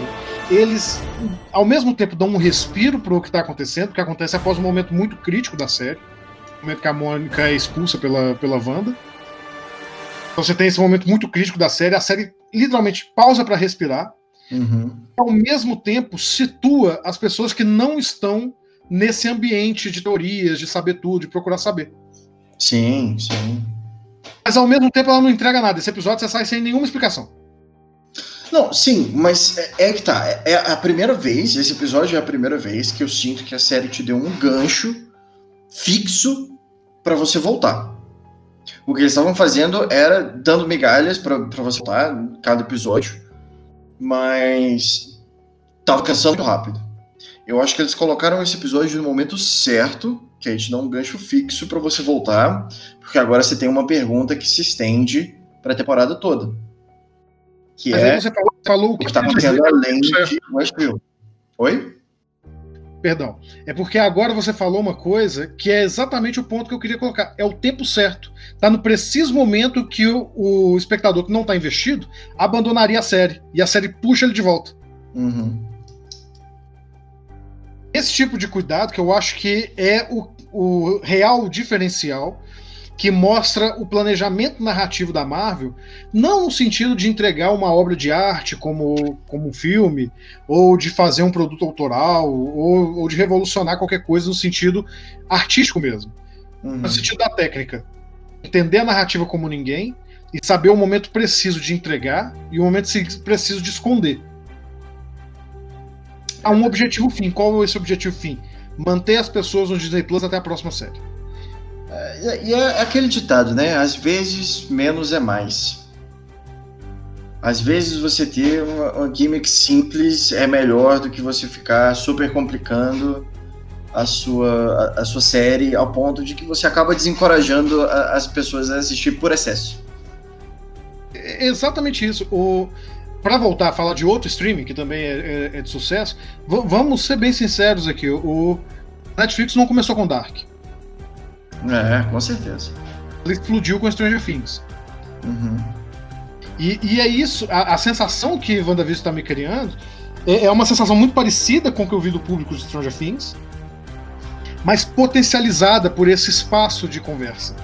eles, ao mesmo tempo, dão um respiro para o que está acontecendo, porque acontece após um momento muito crítico da série, o momento que a Mônica é expulsa pela Wanda. Então você tem esse momento muito crítico da série, a série literalmente pausa para respirar, e, ao mesmo tempo, situa as pessoas que não estão nesse ambiente de teorias, de saber tudo, de procurar saber. Sim, sim. Mas ao mesmo tempo ela não entrega nada. Esse episódio você sai sem nenhuma explicação. Não, sim, mas é que tá. É a primeira vez, esse episódio é a primeira vez que eu sinto que a série te deu um gancho fixo pra você voltar. O que eles estavam fazendo era dando migalhas pra você voltar cada episódio, mas tava cansando muito rápido. Eu acho que eles colocaram esse episódio no momento certo, que a gente dá um gancho fixo pra você voltar, porque agora você tem uma pergunta que se estende pra temporada toda. Que mas é aí você falou o que tá acontecendo além de Westworld. Oi? Perdão. É porque agora você falou uma coisa que é exatamente o ponto que eu queria colocar. É o tempo certo. Tá no preciso momento que o espectador que não tá investido abandonaria a série. E a série puxa ele de volta. Uhum. Esse tipo de cuidado que eu acho que é o real diferencial que mostra o planejamento narrativo da Marvel, não no sentido de entregar uma obra de arte como um filme, ou de fazer um produto autoral, ou de revolucionar qualquer coisa no sentido artístico mesmo. Uhum. No sentido da técnica. Entender a narrativa como ninguém e saber o momento preciso de entregar e o momento preciso de esconder. Há um objetivo fim. Qual é esse objetivo fim? Manter as pessoas no Disney Plus até a próxima série. E é aquele ditado, né? Às vezes, menos é mais. Às vezes, você ter uma gimmick simples é melhor do que você ficar super complicando a sua série ao ponto de que você acaba desencorajando as pessoas a assistir por excesso. É exatamente isso. Para voltar a falar de outro streaming, que também é de sucesso, vamos ser bem sinceros aqui. O Netflix não começou com Dark. É, com certeza. Ele explodiu com Stranger Things. Uhum. E é isso, a sensação que WandaVision está me criando é uma sensação muito parecida com o que eu vi do público de Stranger Things, mas potencializada por esse espaço de conversa.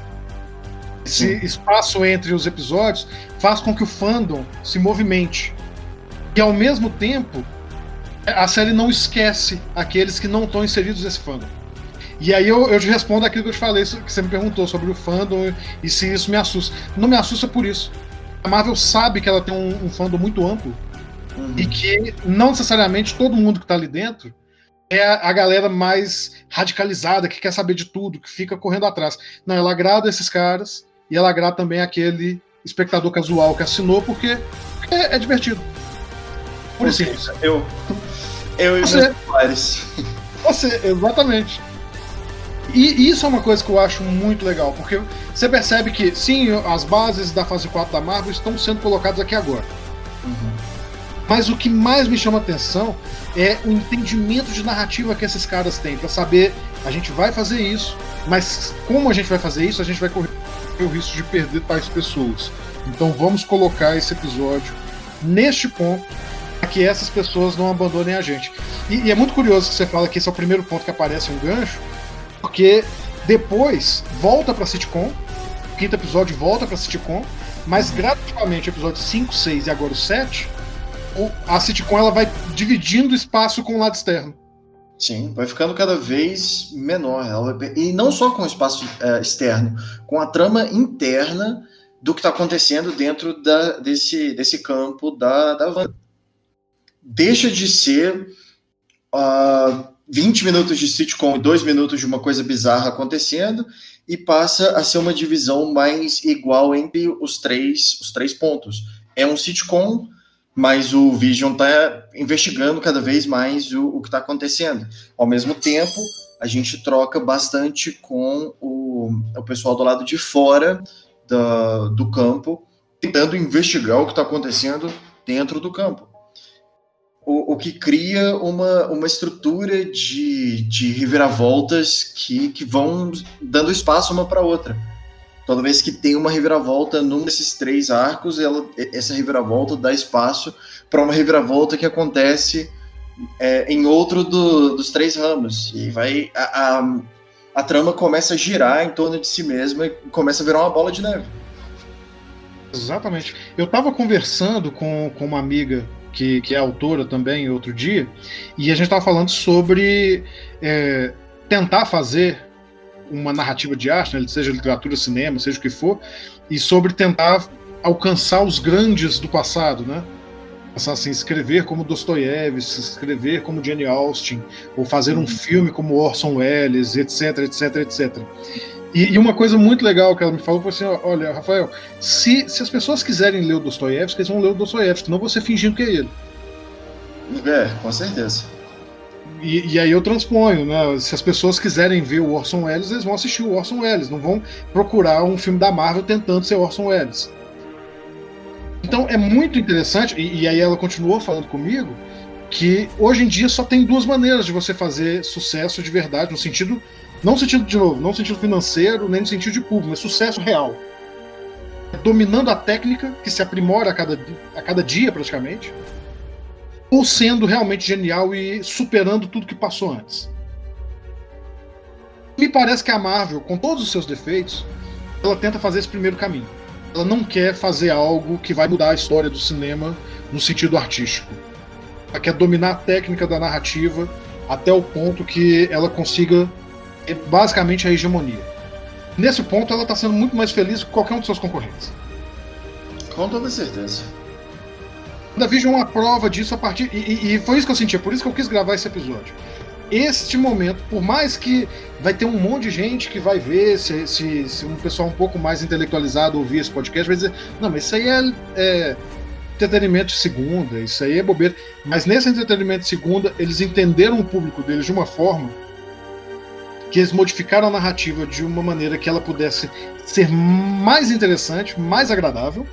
Esse espaço entre os episódios faz com que o fandom se movimente. E ao mesmo tempo, a série não esquece aqueles que não estão inseridos nesse fandom. E aí eu te respondo aquilo que eu te falei, que você me perguntou sobre o fandom e se isso me assusta. Não me assusta por isso. A Marvel sabe que ela tem um fandom muito amplo. Uhum. E que não necessariamente todo mundo que está ali dentro é a galera mais radicalizada, que quer saber de tudo, que fica correndo atrás. Não, ela agrada esses caras e ela agrada também aquele espectador casual que assinou porque é divertido. Por isso. Eu e os populares. Você, exatamente. E isso é uma coisa que eu acho muito legal, porque você percebe que, sim, as bases da fase 4 da Marvel estão sendo colocadas aqui agora. Uhum. Mas o que mais me chama a atenção é o entendimento de narrativa que esses caras têm, pra saber, a gente vai fazer isso, mas como a gente vai fazer isso, a gente vai correr o risco de perder tais pessoas. Então vamos colocar esse episódio neste ponto, para que essas pessoas não abandonem a gente. E é muito curioso que você fala que esse é o primeiro ponto que aparece um gancho, porque depois volta pra sitcom, o quinto episódio volta pra sitcom, mas gradativamente episódio 5, 6 e agora o 7, a sitcom ela vai dividindo espaço com o lado externo. Sim, vai ficando cada vez menor. E não só com o espaço externo, com a trama interna do que tá acontecendo dentro desse campo da Wanda. Deixa de ser 20 minutos de sitcom e 2 minutos de uma coisa bizarra acontecendo e passa a ser uma divisão mais igual entre os três pontos. É um sitcom, mas o Vision está investigando cada vez mais o que está acontecendo. Ao mesmo tempo, a gente troca bastante com o pessoal do lado de fora do campo, tentando investigar o que está acontecendo dentro do campo. O que cria uma estrutura de reviravoltas que vão dando espaço uma para outra. Toda vez que tem uma reviravolta num desses três arcos, essa reviravolta dá espaço para uma reviravolta que acontece em outro dos três ramos. E vai a trama começa a girar em torno de si mesma e começa a virar uma bola de neve. Exatamente. Eu estava conversando com uma amiga que é autora também, outro dia, e a gente estava falando sobre tentar fazer uma narrativa de arte, né, seja literatura, cinema, seja o que for, e sobre tentar alcançar os grandes do passado, né? Passar assim, escrever como Dostoiévski, escrever como Jane Austen, ou fazer um filme como Orson Welles, etc, etc, etc. E uma coisa muito legal que ela me falou foi assim, olha, Rafael, se as pessoas quiserem ler o Dostoiévski, eles vão ler o Dostoiévski, não você fingindo que é ele. É, com certeza. E aí eu transponho, né? Se as pessoas quiserem ver o Orson Welles, eles vão assistir o Orson Welles, não vão procurar um filme da Marvel tentando ser Orson Welles. Então é muito interessante, e aí ela continuou falando comigo, que hoje em dia só tem duas maneiras de você fazer sucesso de verdade, no sentido, não no sentido de novo, não no sentido financeiro, nem no sentido de público, mas sucesso real. Dominando a técnica, que se aprimora a cada dia praticamente, ou sendo realmente genial e superando tudo que passou antes. Me parece que a Marvel, com todos os seus defeitos, ela tenta fazer esse primeiro caminho. Ela não quer fazer algo que vai mudar a história do cinema no sentido artístico. Ela quer dominar a técnica da narrativa até o ponto que ela consiga basicamente a hegemonia. Nesse ponto ela está sendo muito mais feliz que qualquer um dos seus concorrentes. Com toda certeza. WandaVision é uma prova disso a partir... E foi isso que eu senti, é por isso que eu quis gravar esse episódio. Este momento, por mais que vai ter um monte de gente que vai ver, se um pessoal um pouco mais intelectualizado ouvir esse podcast, vai dizer, não, mas isso aí é entretenimento de segunda, isso aí é bobeira. Mas nesse entretenimento de segunda, eles entenderam o público deles de uma forma que eles modificaram a narrativa de uma maneira que ela pudesse ser mais interessante, mais agradável,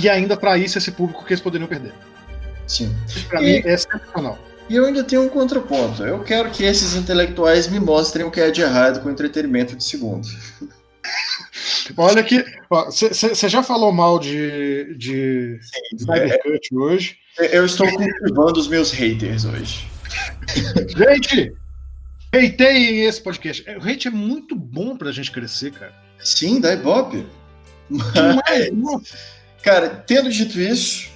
e ainda traísse esse público que eles poderiam perder. Sim. Pra mim é sensacional. E eu ainda tenho um contraponto. Eu quero que esses intelectuais me mostrem o que é de errado com entretenimento de segundo. Olha que... Você já falou mal de Snyder Cut hoje. Eu estou cultivando os meus haters hoje. Gente, hateiem esse podcast. O hate é muito bom pra gente crescer, cara. Sim, dá ibope. Mas... Cara, tendo dito isso,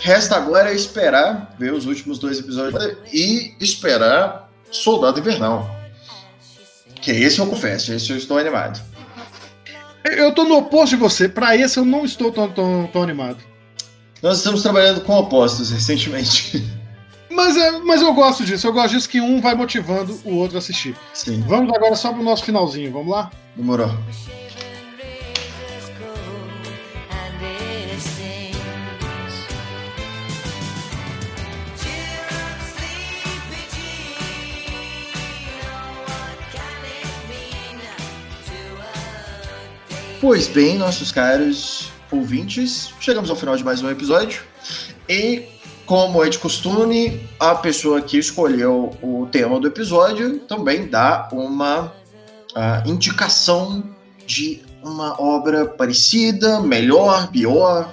resta agora esperar ver os últimos 2 episódios e esperar Soldado Invernal. Que esse eu confesso, esse eu estou animado. Eu tô no oposto de você, pra esse eu não estou tão animado. Nós estamos trabalhando com opostos recentemente. Mas eu gosto disso que um vai motivando o outro a assistir. Sim. Vamos agora só pro nosso finalzinho, vamos lá? Demorou. Pois bem, nossos caros ouvintes, chegamos ao final de mais um episódio e, como é de costume, a pessoa que escolheu o tema do episódio também dá uma indicação de uma obra parecida, melhor, pior,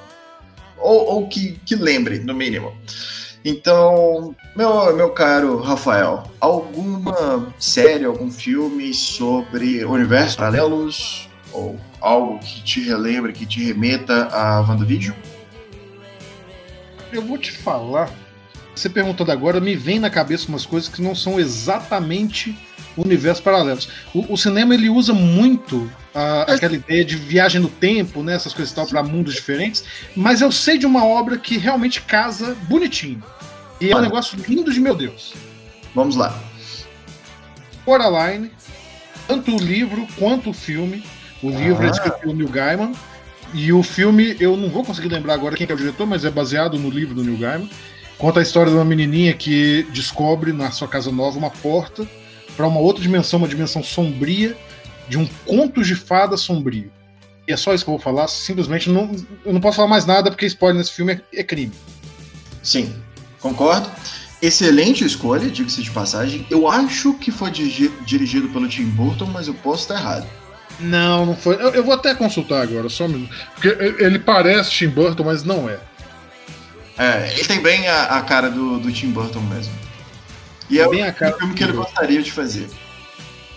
ou que lembre, no mínimo. Então, meu caro Rafael, alguma série, algum filme sobre universos paralelos? Ou algo que te relembre, que te remeta a WandaVision? Eu vou te falar. Você perguntando agora, me vem na cabeça umas coisas que não são exatamente universos paralelos. O cinema ele usa muito aquela ideia de viagem no tempo, né, essas coisas e tal, para mundos diferentes, mas eu sei de uma obra que realmente casa bonitinho. E é um negócio lindo de meu Deus. Vamos lá. Coraline, tanto o livro quanto o filme. O livro é escrito pelo Neil Gaiman, e o filme, eu não vou conseguir lembrar agora quem que é o diretor, mas é baseado no livro do Neil Gaiman. Conta a história de uma menininha que descobre na sua casa nova uma porta para uma outra dimensão, uma dimensão sombria, de um conto de fada sombrio. E é só isso que eu vou falar, simplesmente eu não posso falar mais nada, porque spoiler nesse filme é crime. Sim, concordo. Excelente escolha, diga-se de passagem. Eu acho que foi dirigido pelo Tim Burton, mas eu posso estar errado. Não foi. Eu vou até consultar agora, só um minuto. Porque ele parece Tim Burton, mas não é. É, ele tem bem a cara do Tim Burton mesmo. E é bem o filme que ele gostaria de fazer.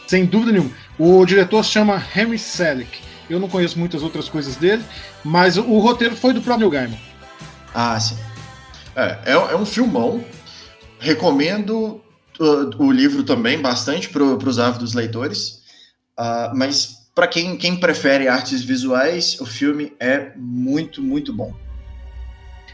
Sem dúvida nenhuma. O diretor se chama Henry Selick. Eu não conheço muitas outras coisas dele, mas o roteiro foi do próprio Gaiman. Ah, sim. É um filmão. Recomendo o livro também bastante para os ávidos leitores. Mas para quem prefere artes visuais, o filme é muito, muito bom.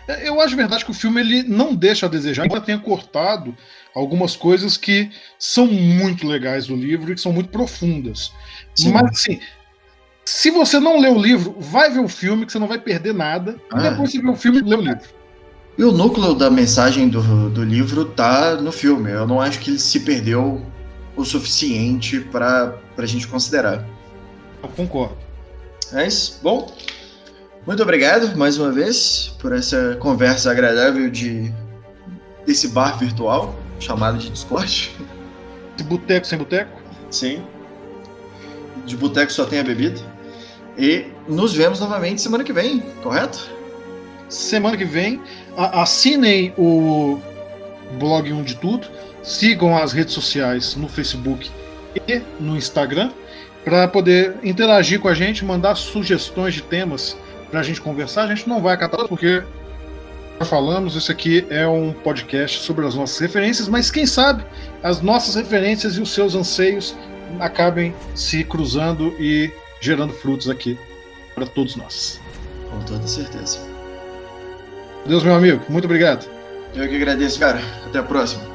Eu acho verdade que o filme ele não deixa a desejar, embora tenha cortado algumas coisas que são muito legais do livro e que são muito profundas. Sim. Mas assim, se você não lê o livro, vai ver o filme, que você não vai perder nada. Ah. E depois você vê o filme e lê o livro. E o núcleo da mensagem do livro tá no filme. Eu não acho que ele se perdeu o suficiente pra gente considerar. Eu concordo. É isso. Bom, muito obrigado mais uma vez por essa conversa agradável desse bar virtual chamado de Discord. De boteco sem boteco? Sim. De boteco só tem a bebida. E nos vemos novamente semana que vem, correto? Semana que vem, assinem o blog 1 de tudo, sigam as redes sociais no Facebook e no Instagram para poder interagir com a gente, mandar sugestões de temas pra gente conversar. A gente não vai acatar porque já falamos, isso aqui é um podcast sobre as nossas referências, mas quem sabe as nossas referências e os seus anseios acabem se cruzando e gerando frutos aqui para todos nós. Com toda certeza. Deus, meu amigo, muito obrigado. Eu que agradeço, cara. Até a próxima.